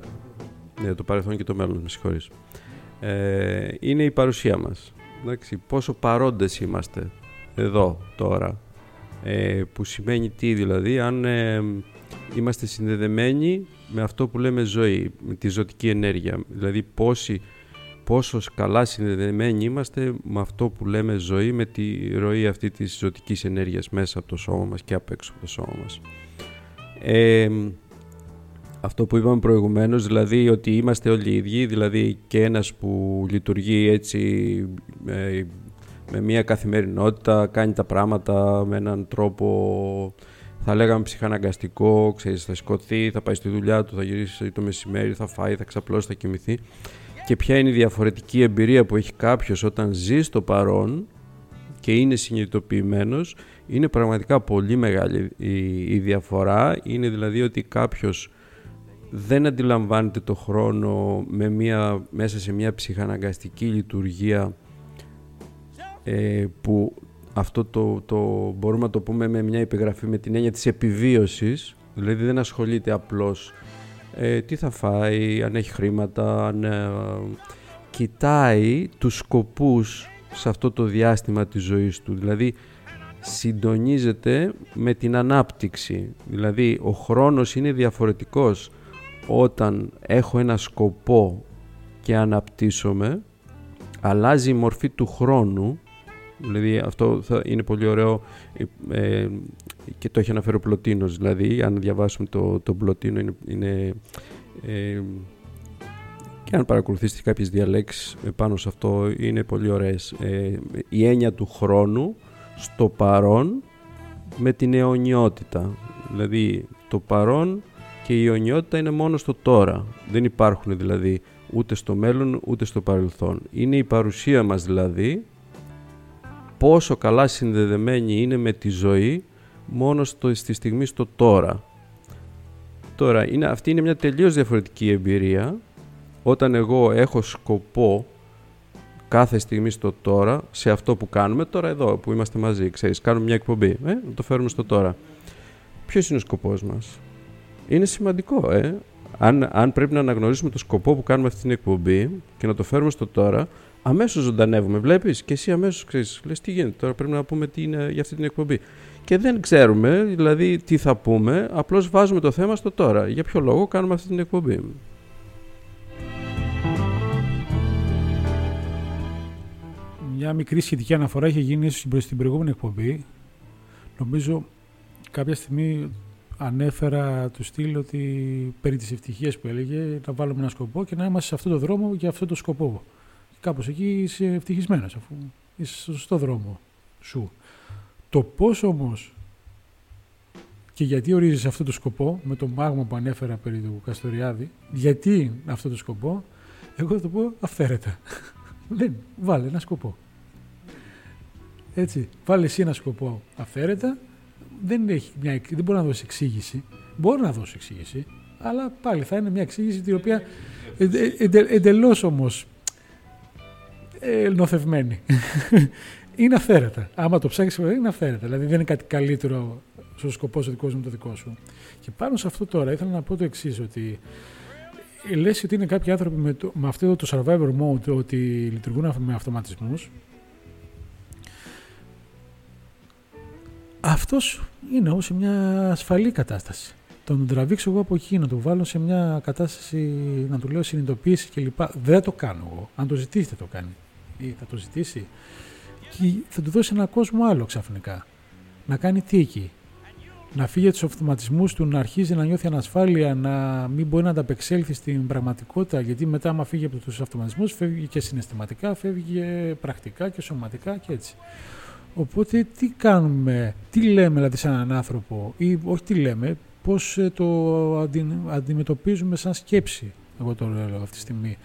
Ναι, το παρελθόν και το μέλλον, με συγχωρείς. Είναι η παρουσία μας. Εντάξει, πόσο παρόντες είμαστε εδώ τώρα. Που σημαίνει τι δηλαδή, αν είμαστε συνδεδεμένοι με αυτό που λέμε ζωή, με τη ζωτική ενέργεια. Δηλαδή πόσο καλά συνδεδεμένοι είμαστε με αυτό που λέμε ζωή, με τη ροή αυτή της ζωτικής ενέργειας μέσα από το σώμα μας και απ' έξω από το σώμα μας. Αυτό που είπαμε προηγουμένως, δηλαδή ότι είμαστε όλοι οι ίδιοι, δηλαδή και ένας που λειτουργεί έτσι με μια καθημερινότητα, κάνει τα πράγματα με έναν τρόπο, θα λέγαμε ψυχαναγκαστικό, ξέρεις, θα σηκωθεί, θα πάει στη δουλειά του, θα γυρίσει το μεσημέρι, θα φάει, θα ξαπλώσει, θα κοιμηθεί. Και ποια είναι η διαφορετική εμπειρία που έχει κάποιος όταν ζει στο παρόν και είναι συνειδητοποιημένος. Είναι πραγματικά πολύ μεγάλη η διαφορά. Είναι δηλαδή ότι κάποιος δεν αντιλαμβάνεται το χρόνο μέσα σε μια ψυχαναγκαστική λειτουργία που αυτό το μπορούμε να το πούμε με μια επιγραφή με την έννοια της επιβίωσης. Δηλαδή δεν ασχολείται απλώς τι θα φάει, αν έχει χρήματα, αν κοιτάει τους σκοπούς σε αυτό το διάστημα της ζωής του. Δηλαδή συντονίζεται με την ανάπτυξη. Δηλαδή ο χρόνος είναι διαφορετικός όταν έχω ένα σκοπό και αναπτύσσομαι. Αλλάζει η μορφή του χρόνου. Δηλαδή αυτό είναι πολύ ωραίο και το έχει αναφέρει ο Πλωτίνος. Δηλαδή αν διαβάσουμε τον Πλωτίνο και αν παρακολουθήσετε κάποιες διαλέξεις πάνω σε αυτό, είναι πολύ ωραίες. Η έννοια του χρόνου στο παρόν με την αιωνιότητα. Δηλαδή το παρόν και η αιωνιότητα είναι μόνο στο τώρα. Δεν υπάρχουν δηλαδή ούτε στο μέλλον ούτε στο παρελθόν. Είναι η παρουσία μας δηλαδή, πόσο καλά συνδεδεμένη είναι με τη ζωή μόνο στη στιγμή στο τώρα. Τώρα, αυτή είναι μια τελείως διαφορετική εμπειρία όταν εγώ έχω σκοπό κάθε στιγμή στο τώρα, σε αυτό που κάνουμε τώρα εδώ που είμαστε μαζί, ξέρεις, κάνουμε μια εκπομπή, να το φέρουμε στο τώρα. Ποιος είναι ο σκοπός μας? Είναι σημαντικό, αν πρέπει να αναγνωρίσουμε το σκοπό που κάνουμε αυτή την εκπομπή και να το φέρουμε στο τώρα, αμέσως ζωντανεύουμε, βλέπεις, και εσύ αμέσως ξέρεις, λες τι γίνεται, τώρα πρέπει να πούμε τι είναι για αυτή την εκπομπή. Και δεν ξέρουμε, δηλαδή, τι θα πούμε, απλώς βάζουμε το θέμα στο τώρα. Για ποιο λόγο κάνουμε αυτή την εκπομπή. Μια μικρή σχετική αναφορά είχε γίνει ίσως στην προηγούμενη εκπομπή. Νομίζω κάποια στιγμή ανέφερα του στυλ ότι περί της ευτυχίας που έλεγε, να βάλουμε ένα σκοπό και να είμαστε σε αυτόν τον δρόμο για αυτόν τον σκοπό. Κάπως εκεί είσαι ευτυχισμένος, αφού είσαι στο δρόμο σου. Το πώς όμως και γιατί ορίζεις αυτό το σκοπό, με το μάγμα που ανέφερα περί του Καστοριάδη, γιατί αυτό το σκοπό, εγώ θα το πω αυθαίρετα. Βάλε ένα σκοπό. Έτσι. Βάλε εσύ ένα σκοπό αφαίρετα. Δεν μπορεί να δώσει εξήγηση. Μπορεί να δώσει εξήγηση, αλλά πάλι θα είναι μια εξήγηση την οποία εντελώς όμως νοθευμένη. Είναι αφαίρετα. Άμα το ψάξεις, είναι αφαίρετα. Δηλαδή δεν είναι κάτι καλύτερο στο σκοπό σου δικό μου το δικό σου. Και πάνω σε αυτό τώρα ήθελα να πω το εξής, ότι λες ότι είναι κάποιοι άνθρωποι με αυτό το survivor mode, ότι λειτουργούν με αυτοματισμούς. Αυτός είναι όμως σε μια ασφαλή κατάσταση. Τον τραβήξω εγώ από εκεί, να τον βάλω σε μια κατάσταση, να του λέω συνειδητοποίηση κλπ. Δεν το κάνω εγώ. Αν το ζητήσει θα το κάνει. Ή θα το ζητήσει. Και θα του δώσει έναν κόσμο άλλο ξαφνικά. Να κάνει τι εκεί. Να φύγει από τους αυτοματισμούς του, να αρχίζει να νιώθει ανασφάλεια, να μην μπορεί να ανταπεξέλθει στην πραγματικότητα. Γιατί μετά, άμα φύγει από τους αυτοματισμούς, φεύγει και συναισθηματικά, φεύγει πρακτικά και σωματικά και έτσι. Οπότε τι κάνουμε, τι λέμε δηλαδή σαν έναν άνθρωπο, ή όχι τι λέμε, πώς το αντιμετωπίζουμε σαν σκέψη, εγώ το λέω αυτή τη στιγμή.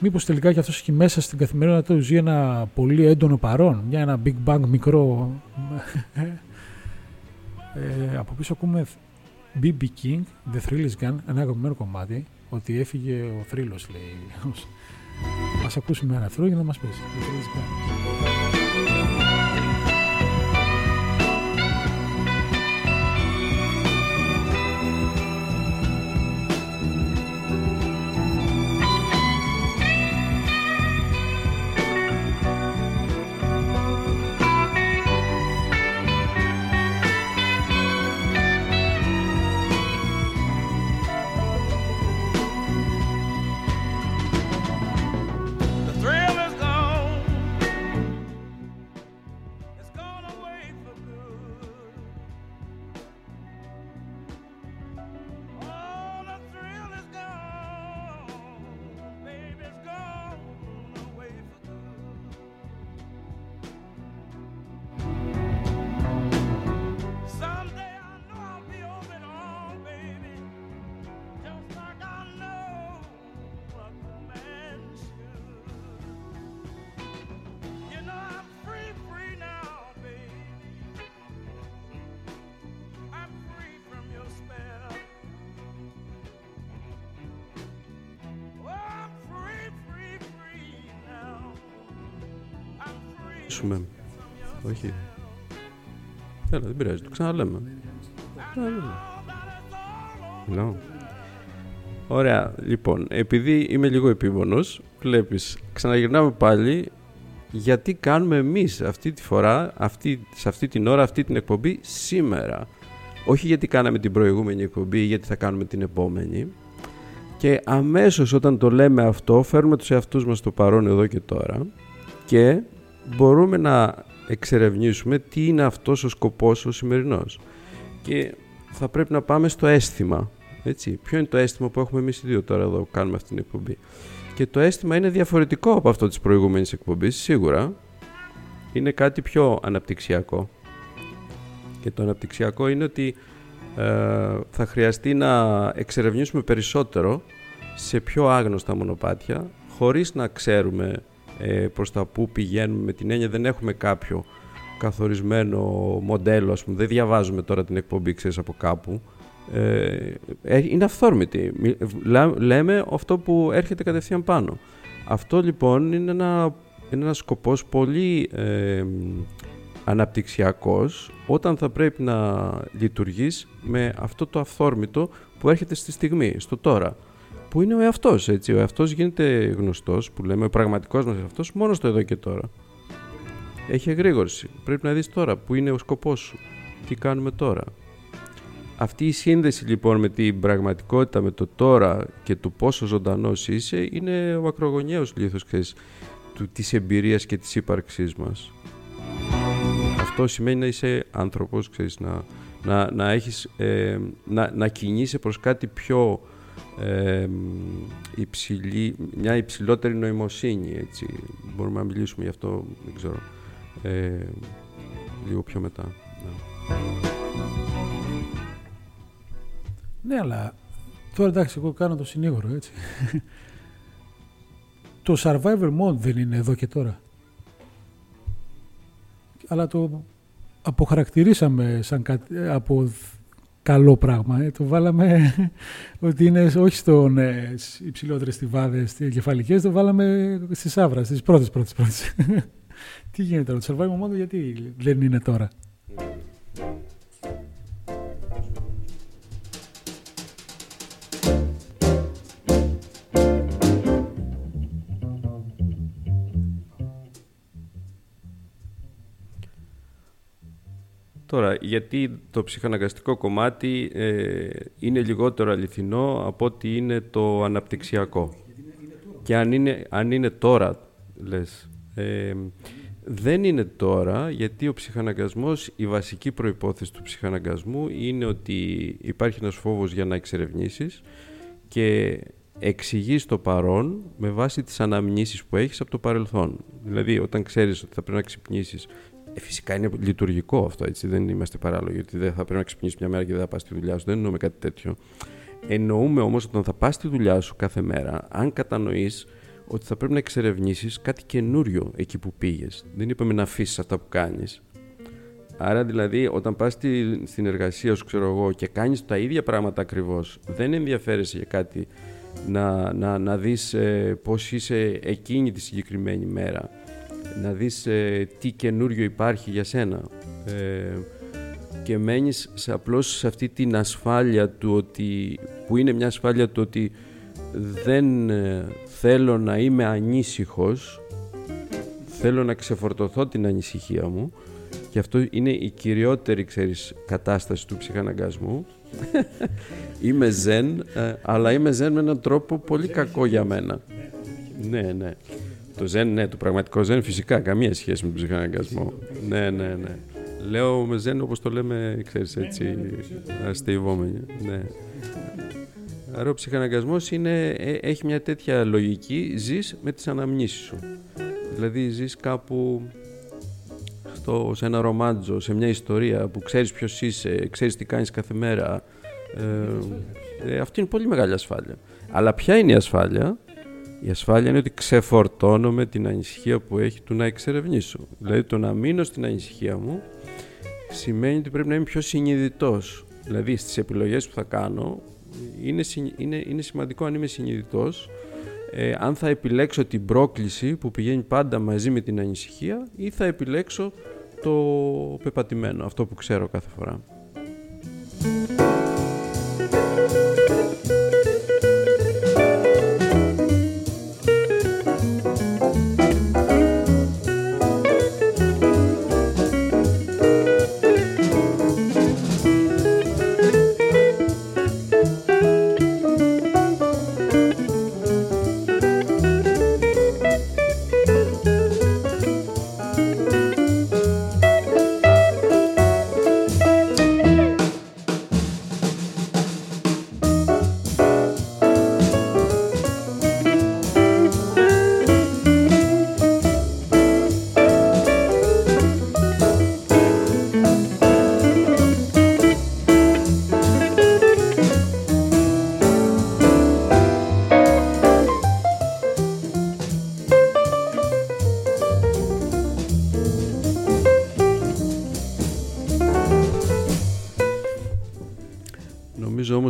Μήπως τελικά και αυτός έχει μέσα στην καθημερινότητα του ζει ένα πολύ έντονο παρόν, ένα big bang μικρό. Από πίσω ακούμε BB King, The Thrill Is Gone, ένα αγαπημένο κομμάτι, ότι έφυγε ο θρύλος λέει. Ας ακούσουμε ένα αυτό για να μας πεις. Όχι. Έλα, δεν πειράζει, το ξαναλέμε. No. Ωραία, λοιπόν, επειδή είμαι λίγο επίμονος, βλέπεις, ξαναγυρνάμε πάλι γιατί κάνουμε εμείς αυτή τη φορά, σε αυτή την ώρα, αυτή την εκπομπή σήμερα. Όχι γιατί κάναμε την προηγούμενη εκπομπή, γιατί θα κάνουμε την επόμενη. Και αμέσως όταν το λέμε αυτό, φέρνουμε τους εαυτούς μας στο παρόν εδώ και τώρα και μπορούμε να εξερευνήσουμε τι είναι αυτός ο σκοπός ο σημερινός. Και θα πρέπει να πάμε στο αίσθημα, έτσι. Ποιο είναι το αίσθημα που έχουμε εμείς οι δύο τώρα εδώ, κάνουμε αυτή την εκπομπή. Και το αίσθημα είναι διαφορετικό από αυτό της προηγούμενης εκπομπής, σίγουρα. Είναι κάτι πιο αναπτυξιακό. Και το αναπτυξιακό είναι ότι θα χρειαστεί να εξερευνήσουμε περισσότερο σε πιο άγνωστα μονοπάτια, χωρίς να ξέρουμε προς τα που πηγαίνουμε, με την έννοια δεν έχουμε κάποιο καθορισμένο μοντέλο, ας πούμε, δεν διαβάζουμε τώρα την εκπομπή, ξέρεις, από κάπου, είναι αυθόρμητη, λέμε αυτό που έρχεται κατευθείαν πάνω. Αυτό λοιπόν είναι ένας σκοπός πολύ αναπτυξιακός, όταν θα πρέπει να λειτουργείς με αυτό το αυθόρμητο που έρχεται στη στιγμή, στο τώρα, που είναι ο εαυτός, έτσι. Ο εαυτός γίνεται γνωστός, που λέμε, ο πραγματικός μας εαυτός, μόνο στο εδώ και τώρα. Έχει εγρήγορση. Πρέπει να δεις τώρα που είναι ο σκοπός σου. Τι κάνουμε τώρα. Αυτή η σύνδεση λοιπόν με την πραγματικότητα, με το τώρα και το πόσο ζωντανός είσαι, είναι ο ακρογωνιαίος λίθος, ξέρεις, της εμπειρίας και της ύπαρξής μας. Αυτό σημαίνει να είσαι άνθρωπος, ξέρεις, να κινείσαι προς κάτι πιο μια υψηλότερη νοημοσύνη, έτσι. Μπορούμε να μιλήσουμε γι' αυτό, δεν ξέρω, λίγο πιο μετά. Ναι, αλλά τώρα εντάξει, εγώ κάνω το συνήγορο, έτσι. Το survivor mode δεν είναι εδώ και τώρα. αλλά το αποχαρακτηρίσαμε σαν από καλό πράγμα. Το βάλαμε ότι είναι όχι στον υψηλότερες τιβάδες κεφαλικές, το βάλαμε στη Σαύρα, στις πρώτες. Τι γίνεται τώρα, το survival μόνο γιατί δεν είναι τώρα. Τώρα, γιατί το ψυχαναγκαστικό κομμάτι είναι λιγότερο αληθινό από ότι είναι το αναπτυξιακό. Και αν είναι τώρα, λες. Δεν είναι τώρα, γιατί ο ψυχαναγκασμός, η βασική προϋπόθεση του ψυχαναγκασμού είναι ότι υπάρχει ένας φόβος για να εξερευνήσεις και εξηγείς το παρόν με βάση τις αναμνήσεις που έχεις από το παρελθόν. Δηλαδή, όταν ξέρεις ότι θα πρέπει να ξυπνήσεις, φυσικά είναι λειτουργικό αυτό, έτσι, δεν είμαστε παράλογοι ότι δεν θα πρέπει να ξυπνήσεις μια μέρα και δεν θα πας στη δουλειά σου, δεν εννοούμε κάτι τέτοιο. Εννοούμε όμως ότι όταν θα πας στη δουλειά σου κάθε μέρα, αν κατανοείς ότι θα πρέπει να εξερευνήσεις κάτι καινούριο εκεί που πήγες. Δεν είπαμε να αφήσεις αυτά που κάνεις. Άρα δηλαδή όταν πας στην εργασία σου, ξέρω εγώ, και κάνεις τα ίδια πράγματα ακριβώς, δεν ενδιαφέρεσαι για κάτι να δεις πώς είσαι εκείνη τη συγκεκριμένη μέρα, να δεις τι καινούριο υπάρχει για σένα, και μένεις απλώς σε αυτή την ασφάλεια του ότι, που είναι μια ασφάλεια του ότι δεν θέλω να είμαι ανήσυχος, θέλω να ξεφορτωθώ την ανησυχία μου, και αυτό είναι η κυριότερη, ξέρεις, κατάσταση του ψυχαναγκασμού. Είμαι ζεν, αλλά είμαι ζεν με έναν τρόπο πολύ κακό για μένα. Ναι. Το ζεν, ναι, το πραγματικό ζεν, φυσικά, καμία σχέση με τον ψυχαναγκασμό. Ναι. Λέω με ζεν όπως το λέμε, ξέρεις, έτσι, αστειευόμενοι. Ναι. Άρα ο ψυχαναγκασμός έχει μια τέτοια λογική, ζεις με τις αναμνήσεις σου. Δηλαδή ζεις κάπου σε ένα ρομάντζο, σε μια ιστορία που ξέρεις ποιος είσαι, ξέρεις τι κάνεις κάθε μέρα. Αυτή είναι πολύ μεγάλη ασφάλεια. Αλλά ποια είναι η ασφάλεια? Η ασφάλεια είναι ότι ξεφορτώνομαι την ανησυχία που έχει του να εξερευνήσω. Δηλαδή το να μείνω στην ανησυχία μου σημαίνει ότι πρέπει να είμαι πιο συνειδητός. Δηλαδή στις επιλογές που θα κάνω είναι σημαντικό αν είμαι συνειδητός, αν θα επιλέξω την πρόκληση που πηγαίνει πάντα μαζί με την ανησυχία ή θα επιλέξω το πεπατημένο, αυτό που ξέρω κάθε φορά.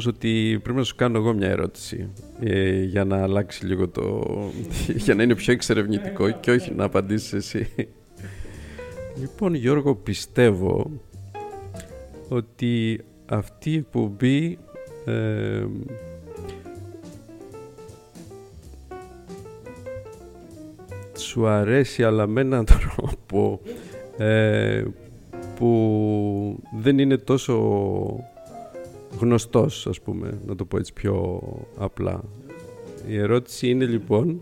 Ότι πρέπει να σου κάνω εγώ μια ερώτηση για να αλλάξει λίγο για να είναι πιο εξερευνητικό και όχι να απαντήσεις εσύ. Λοιπόν, Γιώργο, πιστεύω ότι αυτή η εκπομπή σου αρέσει, αλλά με έναν τρόπο που δεν είναι τόσο γνωστός, ας πούμε, να το πω έτσι πιο απλά. Η ερώτηση είναι λοιπόν,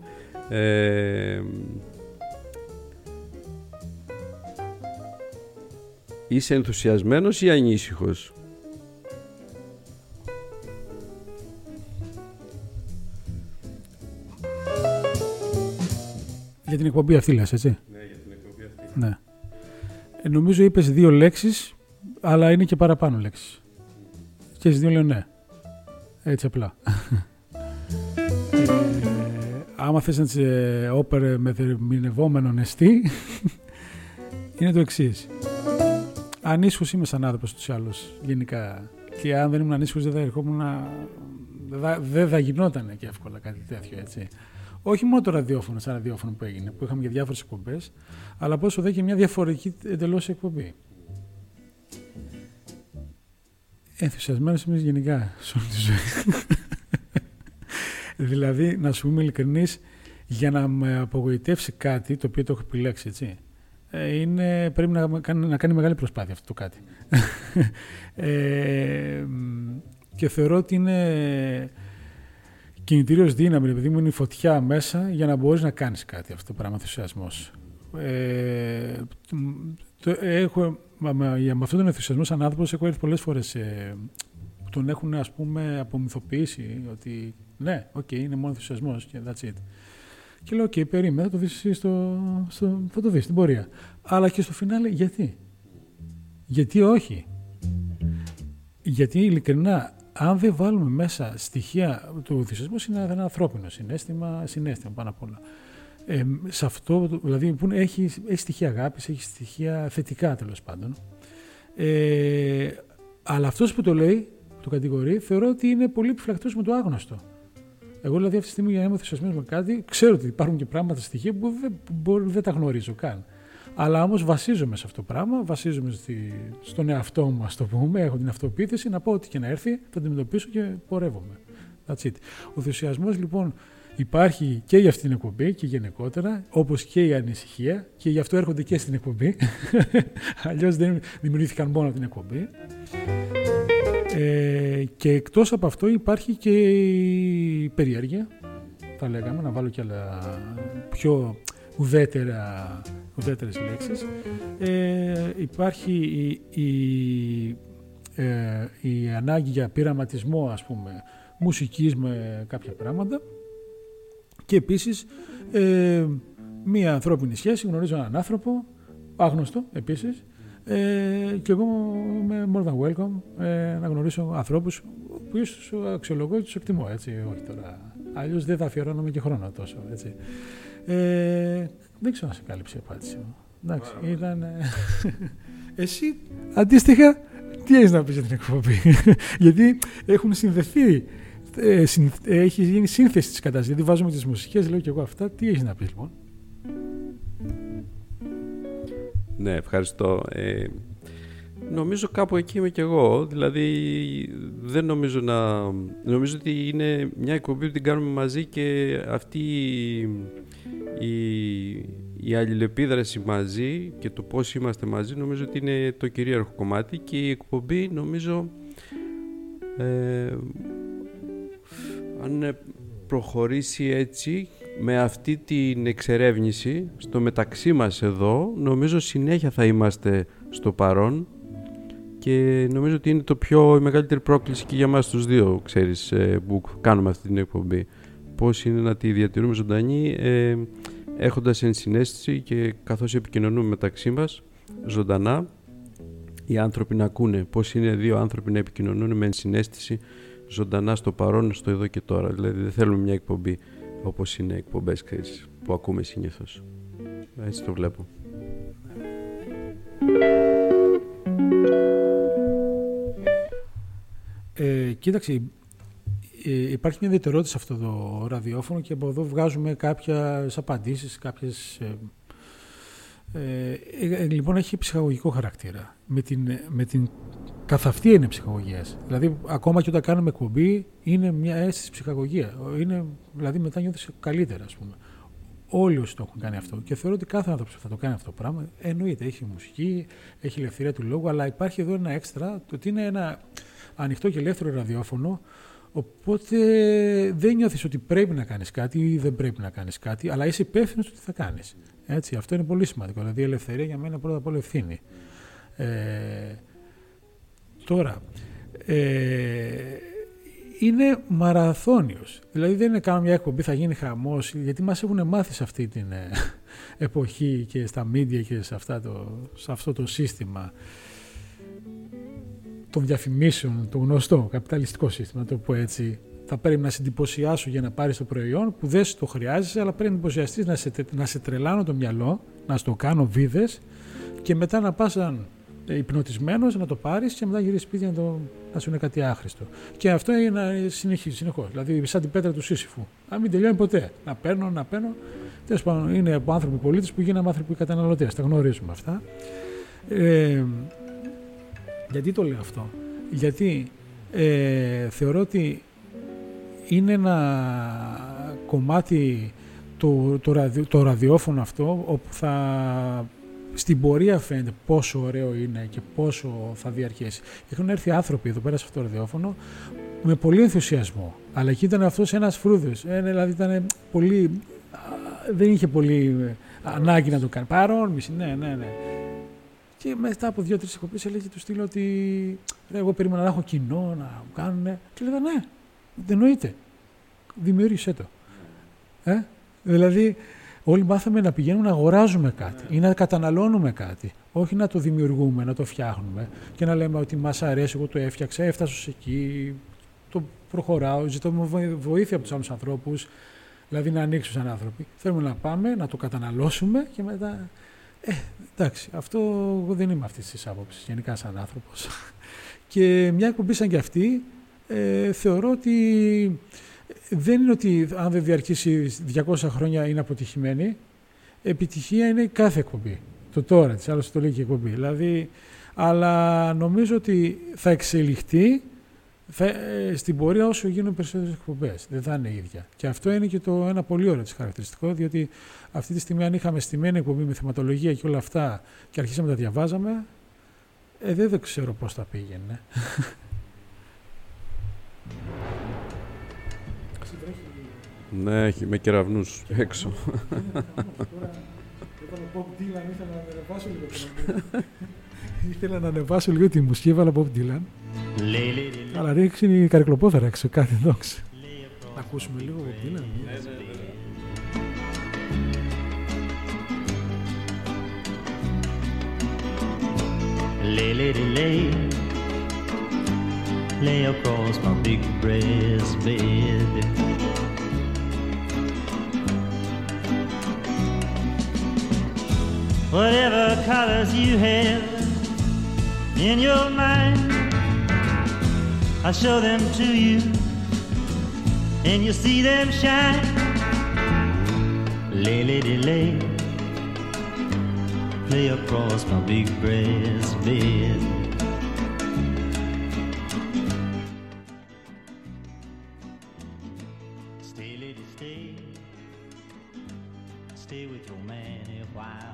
είσαι ενθουσιασμένος ή ανήσυχος? Για την εκπομπή αυτή λες, έτσι? Ναι, για την εκπομπή αυτή. Ναι. Νομίζω είπες 2 λέξεις, αλλά είναι και παραπάνω λέξεις. Και στις 2 λέω ναι. Έτσι απλά. Άμα θες να τις όπερ με θερμινευόμενο νεστή, είναι το εξής. Αν ίσχυος είμαι σαν άνθρωπος τους άλλους γενικά, και αν δεν ήμουν ανίσχυος δεν θα γινόταν και εύκολα κάτι τέτοιο, έτσι. Όχι μόνο το ραδιόφωνο, σαν ραδιόφωνο που έγινε, που είχαμε και διάφορες εκπομπές, αλλά πόσο δε και μια διαφορετική εντελώς εκπομπή. Ενθουσιασμένος εμείς γενικά σε όλη τη ζωή. Δηλαδή, να σου πούμε ειλικρινής, για να με απογοητεύσει κάτι το οποίο το έχω επιλέξει, έτσι, είναι, πρέπει να κάνει μεγάλη προσπάθεια αυτό το κάτι. Και θεωρώ ότι είναι κινητήριος δύναμη, επειδή μου είναι η φωτιά μέσα για να μπορείς να κάνεις κάτι αυτό το πράγμα, ενθουσιασμός. Με αυτόν τον ενθουσιασμό σαν άνθρωπος έχω έρθει πολλές φορές που τον έχουν, ας πούμε, απομυθοποιήσει ότι ναι, οκ, είναι μόνο ενθουσιασμός και that's it. Και λέω, οκ, περίμενα, θα το δεις εσύ θα το δεις στην πορεία. Αλλά και στο φινάλε, γιατί. Γιατί όχι. Γιατί ειλικρινά, αν δεν βάλουμε μέσα στοιχεία, του ενθουσιασμού είναι ένα ανθρώπινο συνέστημα πάνω απ' όλα. Σε αυτό, δηλαδή, που έχει στοιχεία αγάπης, έχει στοιχεία θετικά τέλος πάντων. Αλλά αυτός που το λέει, το κατηγορεί, θεωρώ ότι είναι πολύ επιφυλακτικός με το άγνωστο. Εγώ δηλαδή αυτή τη στιγμή για να είμαι ενθουσιασμένος με κάτι, ξέρω ότι υπάρχουν και πράγματα, στοιχεία που δεν τα γνωρίζω καν. Αλλά όμως βασίζομαι σε αυτό το πράγμα, βασίζομαι στον εαυτό μου, ας το πούμε, έχω την αυτοποίθηση να πω ότι και να έρθει, θα την αντιμετωπίσω και πορεύομαι. That's it. Ο ενθουσιασμός λοιπόν υπάρχει και για αυτή την εκπομπή και γενικότερα, όπως και η ανησυχία, και γι' αυτό έρχονται και στην εκπομπή. Αλλιώς δεν δημιουργήθηκαν μόνο από την εκπομπή. Και εκτός από αυτό υπάρχει και η περιέργεια, θα λέγαμε, να βάλω και άλλα πιο ουδέτερες λέξεις. Υπάρχει η ανάγκη για πειραματισμό, ας πούμε, μουσικής με κάποια πράγματα, και επίσης μία ανθρώπινη σχέση, γνωρίζω έναν άνθρωπο, άγνωστο επίσης, και εγώ είμαι more than welcome να γνωρίσω ανθρώπους που ίσως αξιολογώ και τους εκτιμώ, έτσι, όχι τώρα. Αλλιώς δεν θα αφιερώνομαι και χρόνο τόσο, έτσι. Δεν ξέρω να σε κάλυψε η απάντηση μου. Εντάξει, ήταν... Εσύ, αντίστοιχα, τι έχεις να πεις για την εκπομπή? Γιατί έχουν συνδεθεί, έχει γίνει σύνθεση της κατάστασης. Γιατί βάζουμε τις μουσικές, λέω και εγώ αυτά. Τι έχεις να πεις λοιπόν? Ναι, ευχαριστώ. Νομίζω κάπου εκεί είμαι κι εγώ. Δηλαδή, δεν νομίζω να... Νομίζω ότι είναι μια εκπομπή που την κάνουμε μαζί και αυτή η αλληλεπίδραση μαζί και το πώς είμαστε μαζί νομίζω ότι είναι το κυρίαρχο κομμάτι, και η εκπομπή νομίζω... αν προχωρήσει έτσι με αυτή την εξερεύνηση στο μεταξύ μας εδώ, νομίζω συνέχεια θα είμαστε στο παρόν, και νομίζω ότι είναι η μεγαλύτερη πρόκληση και για μας τους δύο, ξέρεις, που κάνουμε αυτή την εκπομπή, πώς είναι να τη διατηρούμε ζωντανή, έχοντας ενσυναίσθηση και καθώς επικοινωνούμε μεταξύ μας ζωντανά, οι άνθρωποι να ακούνε πώς είναι δύο άνθρωποι να επικοινωνούν με ενσυναίσθηση ζωντανά στο παρόν, στο εδώ και τώρα. Δηλαδή δεν θέλουμε μια εκπομπή όπως είναι εκπομπές, ξέρεις, που ακούμε συνήθως. Έτσι το βλέπω. Κοίταξε, υπάρχει μια ιδιαιτερότητα σε αυτό το ραδιόφωνο και από εδώ βγάζουμε κάποιες απαντήσεις, κάποιες... λοιπόν, έχει ψυχαγωγικό χαρακτήρα. Με την καθ' αυτή είναι ψυχαγωγίες. Δηλαδή, ακόμα και όταν κάνουμε εκπομπή, είναι μια αίσθηση ψυχαγωγία. Δηλαδή, μετά νιώθεις καλύτερα, ας πούμε. Όλοι όσοι το έχουν κάνει αυτό. Και θεωρώ ότι κάθε άνθρωπος θα το κάνει αυτό το πράγμα. Εννοείται, έχει μουσική, έχει ελευθερία του λόγου, αλλά υπάρχει εδώ ένα έξτρα, το ότι είναι ένα ανοιχτό και ελεύθερο ραδιόφωνο. Οπότε δεν νιώθεις ότι πρέπει να κάνεις κάτι ή δεν πρέπει να κάνεις κάτι, αλλά είσαι υπεύθυνος ότι θα κάνεις. Έτσι, αυτό είναι πολύ σημαντικό. Δηλαδή η ελευθερία για μένα είναι πρώτα απ' όλα ευθύνη. Τώρα, είναι μαραθώνιος. Δηλαδή δεν είναι κάνω μια εκπομπή, θα γίνει χαμός, γιατί μας έχουν μάθει σε αυτή την εποχή και στα μίντια και σε αυτό το σύστημα των διαφημίσεων, το γνωστό καπιταλιστικό σύστημα, να το πω έτσι. Θα πρέπει να σε εντυπωσιάσω για να πάρεις το προϊόν που δεν το χρειάζεσαι, αλλά πρέπει να εντυπωσιαστείς, να σε τρελάνω το μυαλό, να στο κάνω βίδες και μετά να πας υπνοτισμένος να το πάρεις και μετά γυρίσεις σπίτι να σου είναι κάτι άχρηστο. Και αυτό συνεχίζει συνεχώς. Δηλαδή, σαν την πέτρα του Σύσυφου. Να μην τελειώνει ποτέ. Να παίρνω. Τέλος πάντων, είναι άνθρωποι πολίτες που γίναμε άνθρωποι καταναλωτές. Τα γνωρίζουμε αυτά. Γιατί το λέω αυτό? Γιατί θεωρώ ότι είναι ένα κομμάτι το ραδιόφωνο αυτό, όπου θα στην πορεία φαίνεται πόσο ωραίο είναι και πόσο θα διαρκέσει. Έχουν έρθει άνθρωποι εδώ πέρα σε αυτό το ραδιόφωνο με πολύ ενθουσιασμό, αλλά εκεί ήταν αυτός ένας φρούδος, δηλαδή ήταν πολύ, δεν είχε πολύ ανάγκη να το κάνει, παρόρμηση, ναι. Και μετά από 2-3 εκπομπές έλεγε του στείλω ότι εγώ περίμενα να έχω κοινό, να κάνουν. Και λέγανε ναι, δεν εννοείται. Δημιούργησέ το. Δηλαδή, όλοι μάθαμε να πηγαίνουμε να αγοράζουμε κάτι ή να καταναλώνουμε κάτι. Όχι να το δημιουργούμε, να το φτιάχνουμε και να λέμε ότι μας αρέσει, εγώ το έφτιαξα, έφτασα εκεί, το προχωράω, ζητώ βοήθεια από τους άλλους ανθρώπους. Δηλαδή, να ανοίξουν σαν άνθρωποι. Θέλουμε να πάμε, να το καταναλώσουμε και μετά. Εντάξει, αυτό εγώ δεν είμαι αυτής της άποψης, γενικά σαν άνθρωπος. Και μια εκπομπή σαν κι αυτή, θεωρώ ότι δεν είναι ότι αν δεν διαρκήσει 200 χρόνια είναι αποτυχημένη. Επιτυχία είναι κάθε εκπομπή. Το τώρα της, άλλωστε το λέει και η εκπομπή. Δηλαδή, αλλά νομίζω ότι θα εξελιχθεί στην πορεία όσο γίνουν περισσότερες εκπομπές. Δεν θα είναι ίδια. Και αυτό είναι και το ένα πολύ ωραίο της χαρακτηριστικό, διότι αυτή τη στιγμή αν είχαμε στημένη εκπομπή με θεματολογία και όλα αυτά και αρχίσαμε να τα διαβάζαμε, δεν ξέρω πώς θα πήγαινε. Ναι, έχει με κεραυνούς έξω. Ήθελα να ανεβάσω λίγο τη μουσική, έβαλα Bob Dylan. Αλλά ρίξε η καρυκλοπόδαρα έξω, κάτι δόξα. Να ακούσουμε λίγο Bob Dylan. Lay, lady, lay. Lay across my big breast bed. Whatever colors you have in your mind, I'll show them to you, and you'll see them shine. Lay, lady, lay, lay across my big breast bed. Stay, lady, stay, stay with your man a while.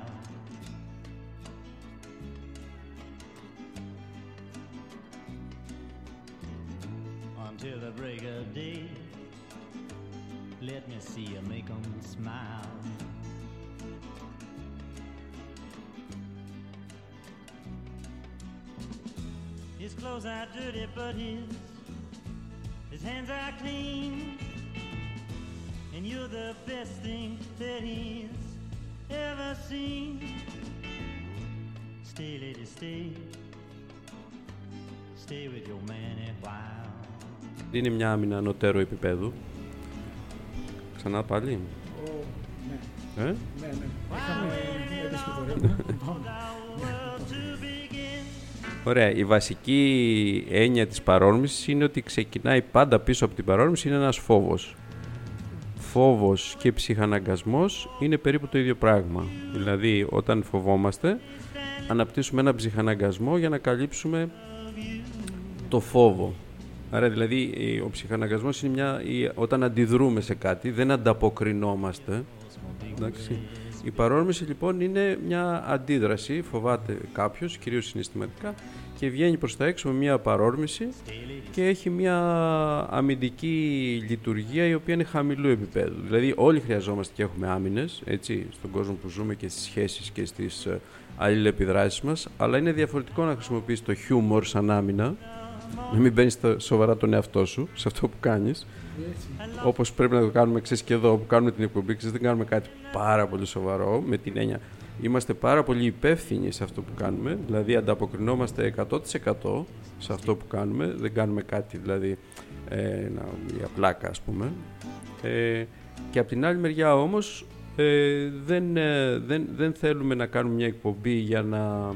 Till the break of day, let me see you make 'em smile. His clothes are dirty, but his hands are clean. And you're the best thing that he's ever seen. Stay, lady, stay. Stay with your man a while. Είναι μια άμυνα ανωτέρου επίπεδου. Ξανά πάλι. Ναι. Ναι. Ωραία. Η βασική έννοια της παρόρμησης είναι ότι ξεκινάει πάντα πίσω από την παρόρμηση είναι ένας φόβος. Φόβος και ψυχαναγκασμός είναι περίπου το ίδιο πράγμα. Δηλαδή, όταν φοβόμαστε, αναπτύσσουμε ένα ψυχαναγκασμό για να καλύψουμε το φόβο. Άρα δηλαδή ο ψυχαναγκασμός είναι όταν αντιδρούμε σε κάτι, δεν ανταποκρινόμαστε. Εντάξει. Η παρόρμηση λοιπόν είναι μια αντίδραση, φοβάται κάποιος, κυρίως συναισθηματικά, και βγαίνει προς τα έξω με μια παρόρμηση και έχει μια αμυντική λειτουργία η οποία είναι χαμηλού επίπεδου. Δηλαδή όλοι χρειαζόμαστε και έχουμε άμυνες, έτσι, στον κόσμο που ζούμε και στις σχέσεις και στις αλληλεπιδράσεις μας, αλλά είναι διαφορετικό να χρησιμοποιείς το χιούμορ σαν άμυνα, να μην μπαίνεις σοβαρά τον εαυτό σου σε αυτό που κάνεις, όπως πρέπει να το κάνουμε, ξέρεις, και εδώ που κάνουμε την εκπομπή, ξέρεις, δεν κάνουμε κάτι πάρα πολύ σοβαρό με την έννοια. Είμαστε πάρα πολύ υπεύθυνοι σε αυτό που κάνουμε, δηλαδή ανταποκρινόμαστε 100% σε αυτό που κάνουμε, δεν κάνουμε κάτι δηλαδή για πλάκα ας πούμε, και από την άλλη μεριά όμως Δεν θέλουμε να κάνουμε μια εκπομπή για να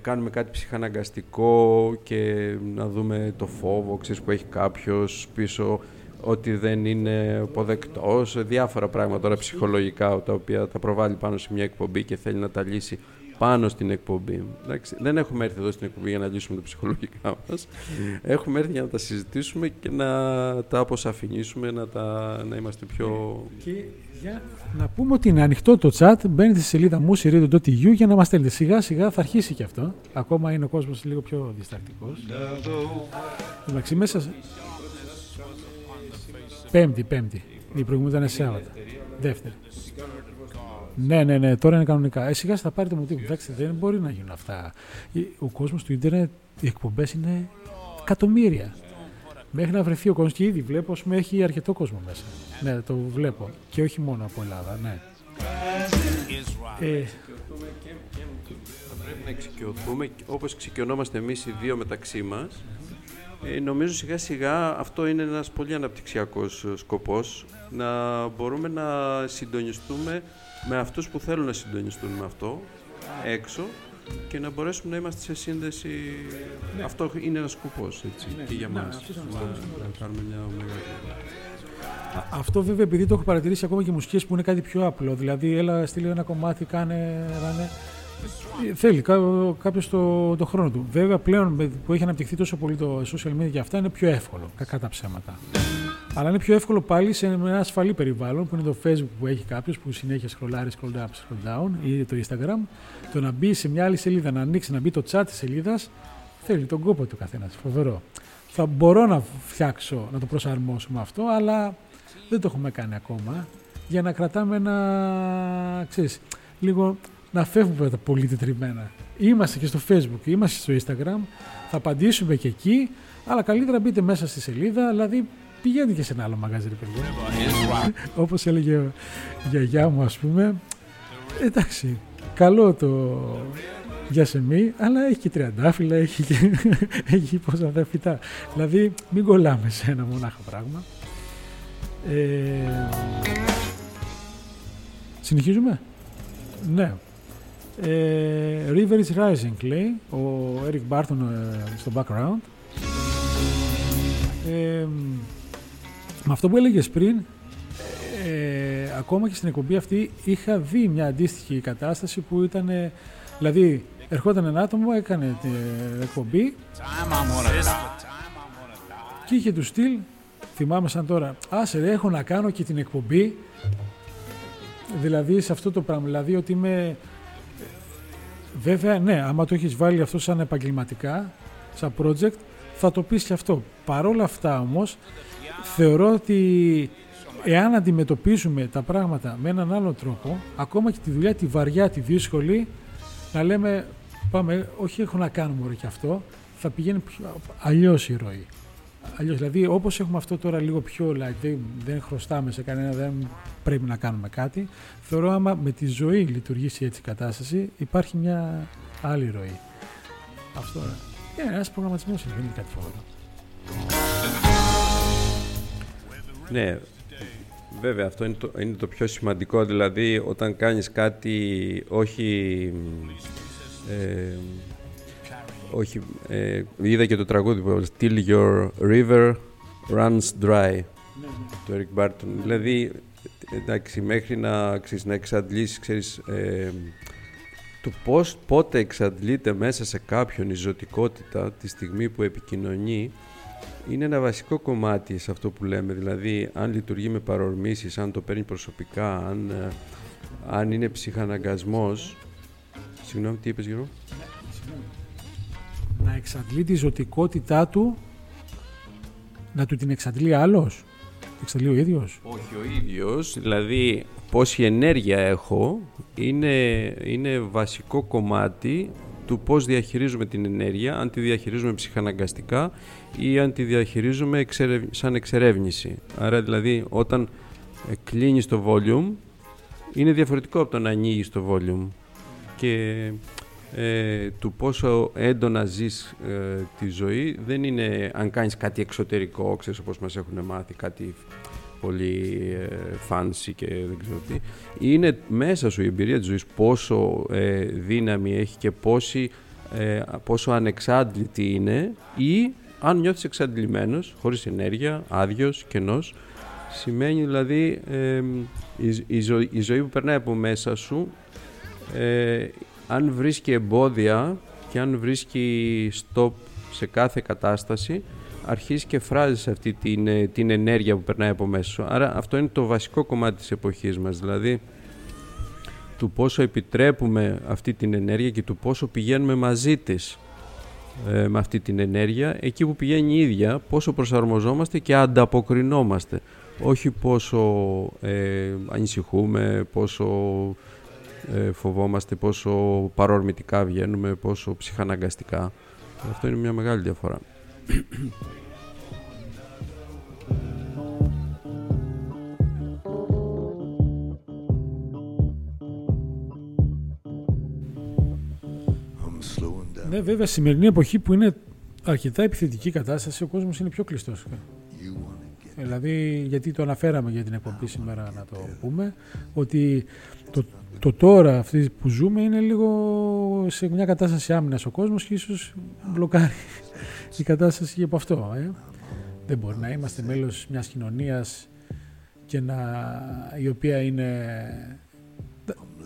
κάνουμε κάτι ψυχαναγκαστικό και να δούμε το φόβο, ξέρεις, που έχει κάποιος πίσω, ότι δεν είναι αποδεκτός, διάφορα πράγματα τώρα ψυχολογικά τα οποία θα προβάλλει πάνω σε μια εκπομπή και θέλει να τα λύσει πάνω στην εκπομπή. Εντάξει, δεν έχουμε έρθει εδώ στην εκπομπή για να λύσουμε τα ψυχολογικά μας. Έχουμε έρθει για να τα συζητήσουμε και να τα αποσαφηνίσουμε, να είμαστε πιο... Και για να πούμε ότι είναι ανοιχτό το chat, μπαίνετε στη σελίδα mouseyradio.eu για να μας στέλνετε. Σιγά σιγά θα αρχίσει και αυτό. Ακόμα είναι ο κόσμος λίγο πιο διστακτικός. Εντάξει, μέσα... Πέμπτη. Η προηγούμενη ήταν Σάββατα. Δεύτερη. Ναι, τώρα είναι κανονικά. Σιγά θα πάρει το μοτίβο. Εντάξει, δεν μπορεί να γίνουν αυτά. Ο κόσμος του ίντερνετ, οι εκπομπές είναι εκατομμύρια. Μέχρι να βρεθεί ο κόσμος, και ήδη βλέπω, έχει αρκετό κόσμο μέσα. Ναι, το βλέπω. Και όχι μόνο από Ελλάδα, ναι. Θα πρέπει να εξοικειωθούμε, όπως εξοικειωνόμαστε εμείς οι δύο μεταξύ μας. Νομίζω σιγά σιγά αυτό είναι ένας πολύ αναπτυξιακός σκοπός, να μπορούμε να συντονιστούμε με αυτούς που θέλουν να συντονιστούν με αυτό έξω και να μπορέσουμε να είμαστε σε σύνδεση. Ναι. Αυτό είναι ένας σκοπός, έτσι, ναι, και για μας. Αυτό βέβαια, επειδή το έχω παρατηρήσει ακόμα και μουσικές που είναι κάτι πιο απλό, δηλαδή έλα στείλει ένα κομμάτι, κάνε. Θέλει κάποιος το χρόνο του. Βέβαια πλέον που έχει αναπτυχθεί τόσο πολύ το social media για αυτά είναι πιο εύκολο, κακά τα ψέματα. Αλλά είναι πιο εύκολο πάλι σε ένα ασφαλή περιβάλλον που είναι το Facebook που έχει κάποιος που συνέχεια σκρολάρει, scroll up, scroll down, ή το Instagram. Το να μπει σε μια άλλη σελίδα, να ανοίξει, να μπει το chat της σελίδας, θέλει τον κόπο του καθένας. Φοβερό. Θα μπορώ να φτιάξω, να το προσαρμόσουμε αυτό, αλλά δεν το έχουμε κάνει ακόμα για να κρατάμε ένα, ξέρεις, λίγο... Να φεύγουμε τα πολύ τετριμμένα. Είμαστε και στο Facebook, είμαστε στο Instagram, θα απαντήσουμε και εκεί, αλλά καλύτερα μπείτε μέσα στη σελίδα, δηλαδή πηγαίνετε και σε ένα άλλο μαγαζί, ρε παιδιά. Όπως έλεγε η γιαγιά μου, ας πούμε, εντάξει, καλό το γιασεμί, αλλά έχει και τριαντάφυλλα, έχει πόσα τα φυτά. Δηλαδή, μην κολλάμε σε ένα μονάχα πράγμα. Συνεχίζουμε. Ναι. River is Rising, λέει ο Eric Barton στο background. Με αυτό που έλεγες πριν, ακόμα και στην εκπομπή αυτή είχα δει μια αντίστοιχη κατάσταση που ήταν, δηλαδή ερχόταν ένα άτομο, έκανε την εκπομπή και είχε του στυλ, θυμάμαι σαν τώρα, άσε ρε, έχω να κάνω και την εκπομπή, δηλαδή σε αυτό το πράγμα, δηλαδή ότι είμαι... Βέβαια, ναι, άμα το έχεις βάλει αυτό σαν επαγγελματικά, σαν project, θα το πεις και αυτό. Παρόλα αυτά όμως, θεωρώ ότι εάν αντιμετωπίζουμε τα πράγματα με έναν άλλο τρόπο, ακόμα και τη δουλειά, τη βαριά, τη δύσκολη, να λέμε, πάμε, όχι έχω να κάνουμε όλο και αυτό, θα πηγαίνει αλλιώς η ροή. Αλλιώς, δηλαδή, όπως έχουμε αυτό τώρα λίγο πιο light, δεν χρωστάμε σε κανένα, δεν πρέπει να κάνουμε κάτι. Θεωρώ άμα με τη ζωή λειτουργήσει έτσι η κατάσταση, υπάρχει μια άλλη ροή. Αυτό είναι ένας προγραμματισμός, δεν είναι κάτι φοβερό. Ναι, βέβαια αυτό είναι το πιο σημαντικό, δηλαδή όταν κάνεις κάτι όχι, είδα και το τραγούδι που έλεγε Till your river runs dry, ναι, του Eric Barton. Δηλαδή, εντάξει, μέχρι να εξαντλήσεις, το πώς, πότε εξαντλείται μέσα σε κάποιον η ζωτικότητα τη στιγμή που επικοινωνεί, είναι ένα βασικό κομμάτι σε αυτό που λέμε. Δηλαδή, αν λειτουργεί με παρορμήσεις, αν το παίρνει προσωπικά, αν είναι ψυχαναγκασμός. Συγγνώμη, τι είπες, Γιώργο? Να εξαντλεί τη ζωτικότητά του, να του την εξαντλεί άλλος, εξαντλεί ο ίδιος. Όχι ο ίδιος, δηλαδή πόση ενέργεια έχω είναι βασικό κομμάτι του πώς διαχειρίζουμε την ενέργεια, αν τη διαχειρίζουμε ψυχαναγκαστικά ή αν τη διαχειρίζουμε σαν εξερεύνηση. Άρα δηλαδή όταν κλείνεις το volume, είναι διαφορετικό από το να ανοίγεις το volume. Και... του πόσο έντονα ζεις τη ζωή δεν είναι αν κάνεις κάτι εξωτερικό, ξέρεις, όπως μας έχουν μάθει, κάτι πολύ fancy και δεν ξέρω τι. Είναι μέσα σου η εμπειρία της ζωής, πόσο δύναμη έχει και πόσο ανεξάντλητη είναι, ή αν νιώθεις εξαντλημένος, χωρίς ενέργεια, άδειος, κενός, σημαίνει δηλαδή η ζωή που περνάει από μέσα σου, αν βρίσκει εμπόδια και αν βρίσκει stop σε κάθε κατάσταση, αρχίζει και φράζεις αυτή την ενέργεια που περνάει από μέσα σου. Άρα αυτό είναι το βασικό κομμάτι της εποχής μας, δηλαδή του πόσο επιτρέπουμε αυτή την ενέργεια και του πόσο πηγαίνουμε μαζί της με αυτή την ενέργεια, εκεί που πηγαίνει η ίδια, πόσο προσαρμοζόμαστε και ανταποκρινόμαστε, όχι πόσο ανησυχούμε, πόσο φοβόμαστε, πόσο παρορμητικά βγαίνουμε, πόσο ψυχαναγκαστικά. Αυτό είναι μια μεγάλη διαφορά. Ναι, βέβαια, σημερινή εποχή που είναι αρκετά επιθετική κατάσταση, ο κόσμος είναι πιο κλειστός. Δηλαδή, γιατί το αναφέραμε για την εκπομπή σήμερα, να το πούμε, ότι το τώρα αυτή που ζούμε είναι λίγο σε μια κατάσταση άμυνας ο κόσμος και ίσως μπλοκάρει η κατάσταση και από αυτό. Δεν μπορεί να είμαστε μέλος μιας κοινωνίας και η οποία είναι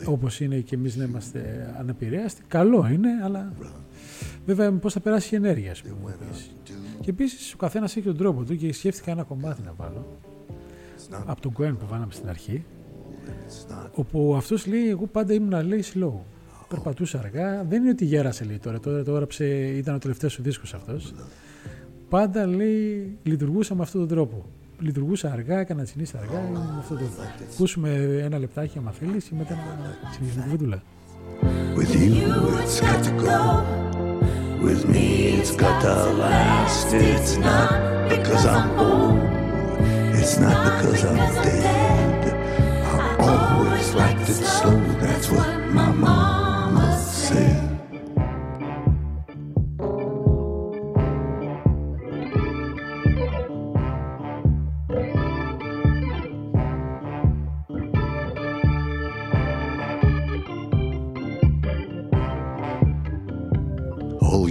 όπως είναι και εμείς να είμαστε αναπηρέαστοι. Καλό είναι, αλλά βέβαια πώς θα περάσει η ενέργεια, ας πούμε. Και επίσης ο καθένας έχει τον τρόπο του, και σκέφτηκα ένα κομμάτι να βάλω από τον Κοέν που βάλαμε στην αρχή, όπου αυτός λέει, εγώ πάντα ήμουν, λέει, slow. Περπατούσα αργά. Δεν είναι ότι γέρασε, λέει, τώρα. Τώρα ήταν ο τελευταίος σου δίσκος αυτός. Πάντα, λέει, λειτουργούσα με αυτόν τον τρόπο. Λειτουργούσα αργά, έκανα συνήθεια αργά. Με αυτόν τον τρόπο. Ακούσουμε ένα λεπτάκι άμα θέλεις και μετά να συνεχίσουμε την κουβεντούλα. With you it's got to go. With me it's got to last. It's not because I'm old. It's not because I'm dead. Always liked it slow, that's what my mama said. All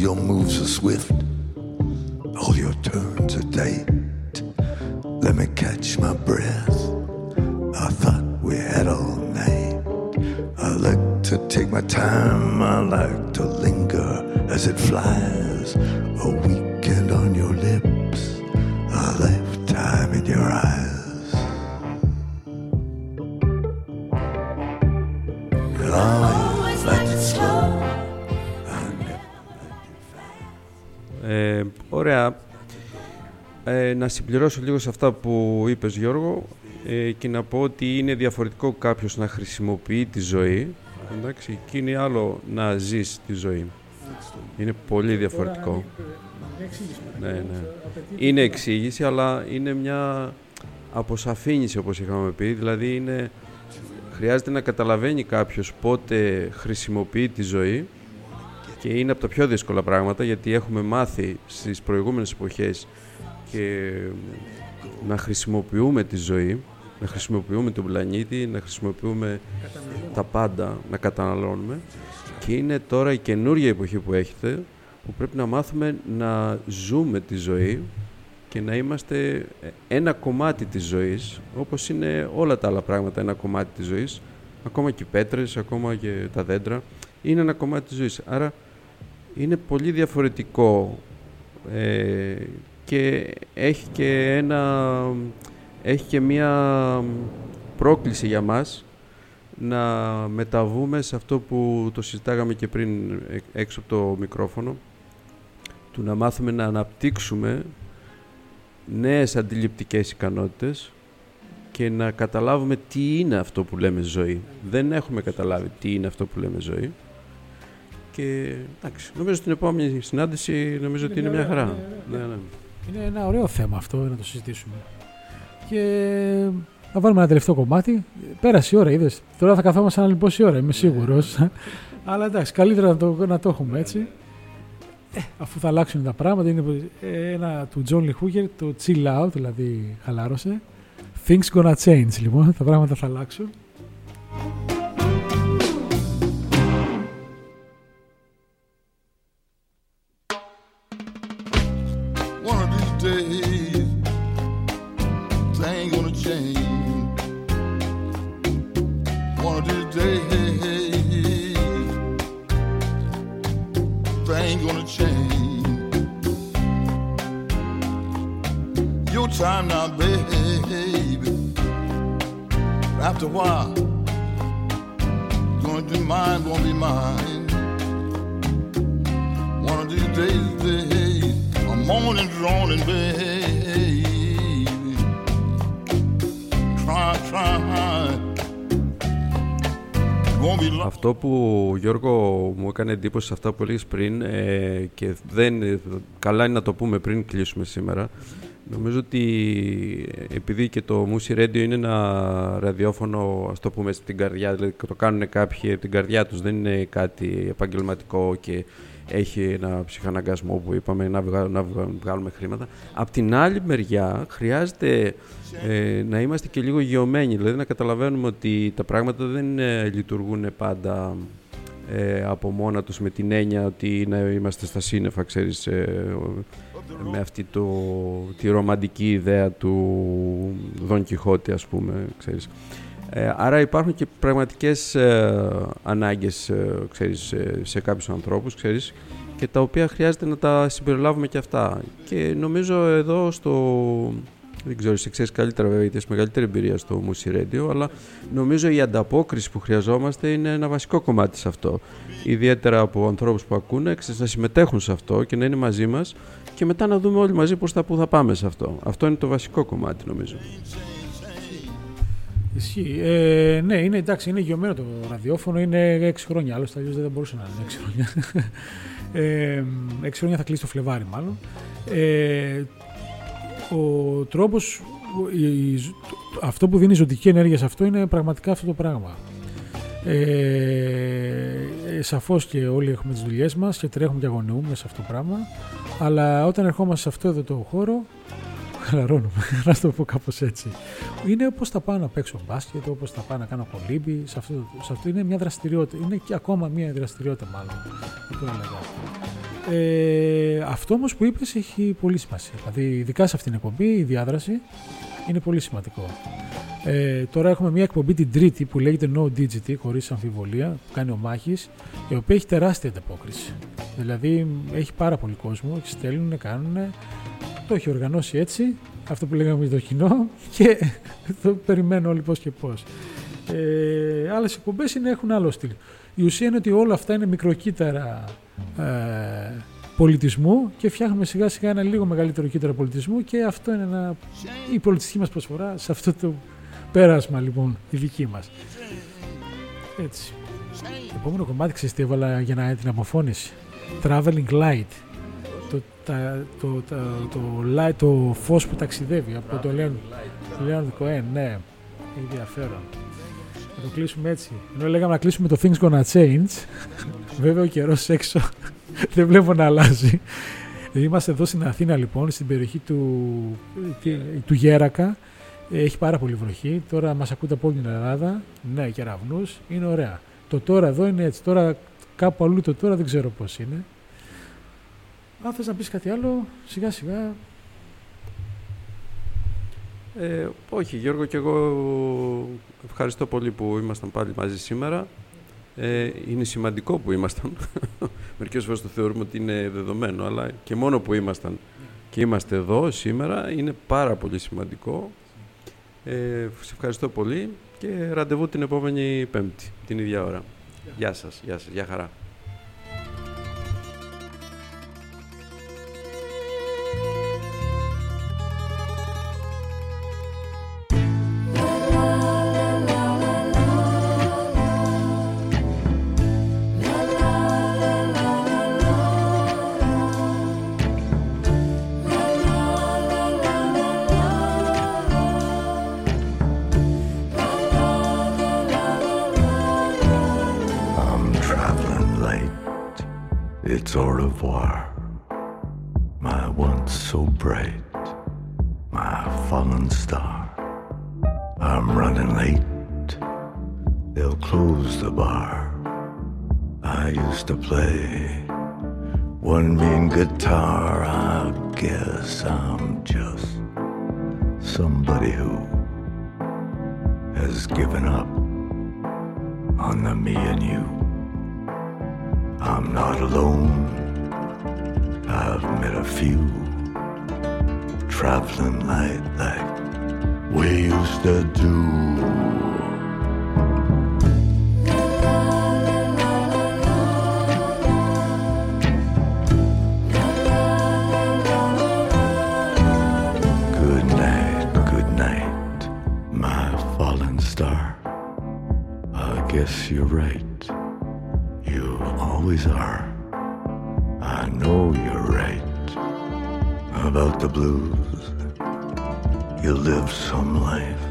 your moves are swift, all your turns are tight. Let me catch my breath. I thought we had all night. I like to take my time. I like to linger as it flies. A weekend on your lips, a lifetime in your eyes. I'll always like it slow. I'll never like it fast. Ωραία. Να συμπληρώσω λίγο σε αυτά που είπες, Γιώργο, και να πω ότι είναι διαφορετικό κάποιος να χρησιμοποιεί τη ζωή, εντάξει, και είναι άλλο να ζεις τη ζωή. Είναι πολύ διαφορετικό. Ναι. Είναι εξήγηση, αλλά είναι μια αποσαφήνιση, όπως είχαμε πει. Δηλαδή χρειάζεται να καταλαβαίνει κάποιος πότε χρησιμοποιεί τη ζωή, και είναι από τα πιο δύσκολα πράγματα, γιατί έχουμε μάθει στις προηγούμενες εποχές και να χρησιμοποιούμε τη ζωή, να χρησιμοποιούμε τον πλανήτη, να χρησιμοποιούμε τα πάντα, να καταναλώνουμε. Και είναι τώρα η καινούργια εποχή που έχετε, που πρέπει να μάθουμε να ζούμε τη ζωή και να είμαστε ένα κομμάτι της ζωής, όπως είναι όλα τα άλλα πράγματα ένα κομμάτι της ζωής, ακόμα και οι πέτρες, ακόμα και τα δέντρα, είναι ένα κομμάτι της ζωής. Άρα είναι πολύ διαφορετικό και έχει και μια πρόκληση για μας να μεταβούμε σε αυτό που το συζητάγαμε και πριν έξω από το μικρόφωνο, του να μάθουμε να αναπτύξουμε νέες αντιληπτικές ικανότητες και να καταλάβουμε τι είναι αυτό που λέμε ζωή. Δεν έχουμε καταλάβει τι είναι αυτό που λέμε ζωή. Και εντάξει, νομίζω την επόμενη συνάντηση ότι είναι μια χαρά. Ναι. Είναι ένα ωραίο θέμα αυτό να το συζητήσουμε. Και να βάλουμε ένα τελευταίο κομμάτι. Πέρασε η ώρα, είδες. Τώρα θα καθόμαστε να λυπώσει η ώρα, είμαι σίγουρος. Αλλά εντάξει, καλύτερα να το έχουμε έτσι. Αφού θα αλλάξουν τα πράγματα, είναι ένα του Τζον Λι Χούκερ, το Chill Out, δηλαδή χαλάρωσε. Things gonna change, λοιπόν. Τα πράγματα θα αλλάξουν. Αυτό που, Γιώργο, μου έκανε εντύπωση σε αυτά που έλεγες πριν και δεν, καλά είναι να το πούμε πριν κλείσουμε σήμερα. Νομίζω ότι επειδή και το Mousey Radio είναι ένα ραδιόφωνο, ας το πούμε, στην καρδιά, δηλαδή το κάνουν κάποιοι από την καρδιά τους, δεν είναι κάτι επαγγελματικό και έχει ένα ψυχαναγκασμό που είπαμε να βγάλουμε χρήματα. Απ' την άλλη μεριά χρειάζεται να είμαστε και λίγο γεωμένοι, δηλαδή να καταλαβαίνουμε ότι τα πράγματα δεν λειτουργούν πάντα από μόνα τους με την έννοια ότι να είμαστε στα σύννεφα, ξέρεις, με αυτή τη ρομαντική ιδέα του Δον Κιχώτη, ας πούμε, ξέρεις. Άρα υπάρχουν και πραγματικές ανάγκες, ξέρεις, σε κάποιους ανθρώπους, ξέρεις, και τα οποία χρειάζεται να τα συμπεριλάβουμε και αυτά. Και νομίζω εδώ δεν ξέρω, εσύ ξέρεις καλύτερα βέβαια, γιατί έχεις μεγαλύτερη εμπειρία στο Mousey Radio, αλλά νομίζω η ανταπόκριση που χρειαζόμαστε είναι ένα βασικό κομμάτι σε αυτό. Ιδιαίτερα από ανθρώπους που ακούνε, ξέρεις, να συμμετέχουν σε αυτό και να είναι μαζί μας και μετά να δούμε όλοι μαζί πού θα πάμε σε αυτό. Αυτό είναι το βασικό κομμάτι, νομίζω. Ισχύει. Ναι, είναι, εντάξει, είναι γεωμένο το ραδιόφωνο, είναι 6 χρόνια. Άλλωστε, αλλιώς δεν μπορούσε να είναι 6 χρόνια. 6 χρόνια θα κλείσει το Φλεβάρι, μάλλον. Ο τρόπος, αυτό που δίνει ζωτική ενέργεια σε αυτό είναι πραγματικά αυτό το πράγμα. Σαφώς και όλοι έχουμε τις δουλειές μας και τρέχουμε και αγωνιούμε σε αυτό το πράγμα. Αλλά όταν ερχόμαστε σε αυτό εδώ το χώρο, χαλαρώνουμε, να το πω κάπως έτσι. Είναι όπως θα πάω να παίξω μπάσκετ, όπως θα πάω να κάνω κολύμπι. Σε αυτό είναι μια δραστηριότητα. Είναι και ακόμα μια δραστηριότητα, μάλλον. Αυτό όμως που είπες έχει πολύ σημασία. Δηλαδή, ειδικά σε αυτήν την εκπομπή, η διάδραση είναι πολύ σημαντικό. Τώρα έχουμε μια εκπομπή την Τρίτη που λέγεται No Digity, χωρίς αμφιβολία, που κάνει ο Μάχης, η οποία έχει τεράστια ανταπόκριση. Δηλαδή, έχει πάρα πολύ κόσμο, στέλνουν, κάνουν. Το έχει οργανώσει έτσι, αυτό που λέγαμε για το κοινό, και το περιμένω όλοι πώς και πώς. Άλλες εκπομπές έχουν άλλο στυλ. Η ουσία είναι ότι όλα αυτά είναι μικροκύτταρα πολιτισμού και φτιάχνουμε σιγά σιγά ένα λίγο μεγαλύτερο κύτταρο πολιτισμού και αυτό είναι η πολιτιστική μας προσφορά σε αυτό το πέρασμα, λοιπόν, τη δική μας. Έτσι. Το επόμενο κομμάτι ξέρεις τι έβαλα για την αποφώνηση. Traveling Light. Το φως που ταξιδεύει από το Λέοναρντ Κοέν, ναι, ενδιαφέρον. Θα το κλείσουμε έτσι. Ενώ λέγαμε να κλείσουμε το Things Gonna Change, βέβαια ο καιρός έξω δεν βλέπω να αλλάζει. Είμαστε εδώ στην Αθήνα, λοιπόν, στην περιοχή του Γέρακα. Έχει πάρα πολύ βροχή. Τώρα μας ακούτε από όλη την Ελλάδα. Ναι, κεραυνούς. Είναι ωραία. Το τώρα εδώ είναι έτσι. Τώρα κάπου αλλού το τώρα δεν ξέρω πώς είναι. Αν θες να πεις κάτι άλλο, σιγά σιγά. Όχι, Γιώργο, και εγώ ευχαριστώ πολύ που ήμασταν πάλι μαζί σήμερα. Είναι σημαντικό που ήμασταν. Μερικές φορές το θεωρούμε ότι είναι δεδομένο, αλλά και μόνο που ήμασταν και είμαστε εδώ σήμερα είναι πάρα πολύ σημαντικό. Σε ευχαριστώ πολύ και ραντεβού την επόμενη Πέμπτη, την ίδια ώρα. Yeah. Γεια σας, γεια χαρά. My once so bright, my fallen star. I'm running late. They'll close the bar. I used to play one mean guitar. I guess I'm just somebody who has given up on the me and you. I'm not alone. I've met a few traveling light like we used to do. Yes, you're right. You always are. I know you're right about the blues. You live some life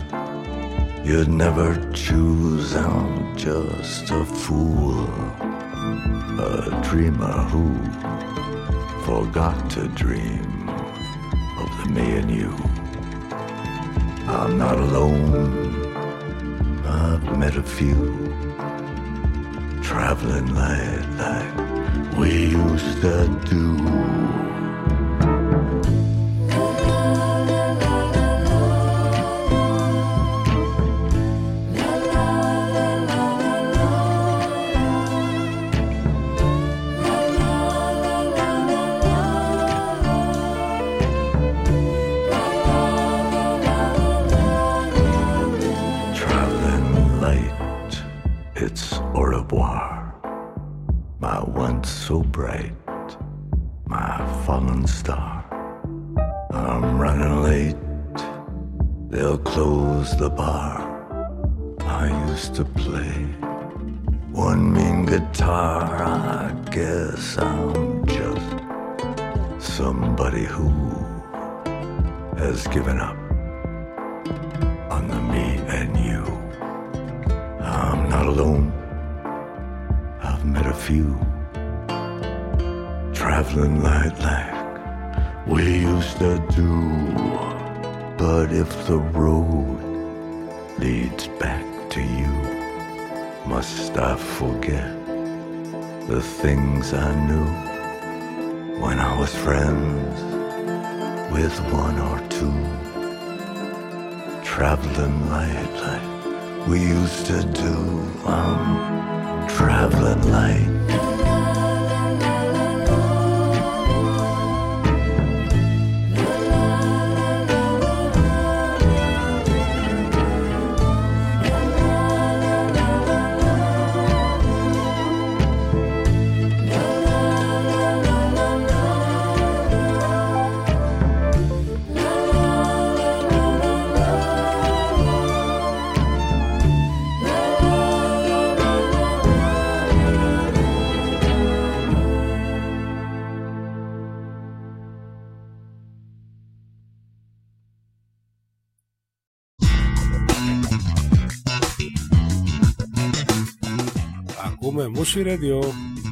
you'd never choose. I'm just a fool, a dreamer who forgot to dream of the me and you. I'm not alone. I've met a few traveling light like we used to do. The bar I used to play one mean guitar. I guess I'm just somebody who has given up on the me and you. I'm not alone. I've met a few traveling light like we used to do. But if the road leads back to you, must I forget the things I knew when I was friends with one or two traveling light like we used to do. I'm traveling light. Mousey Radio.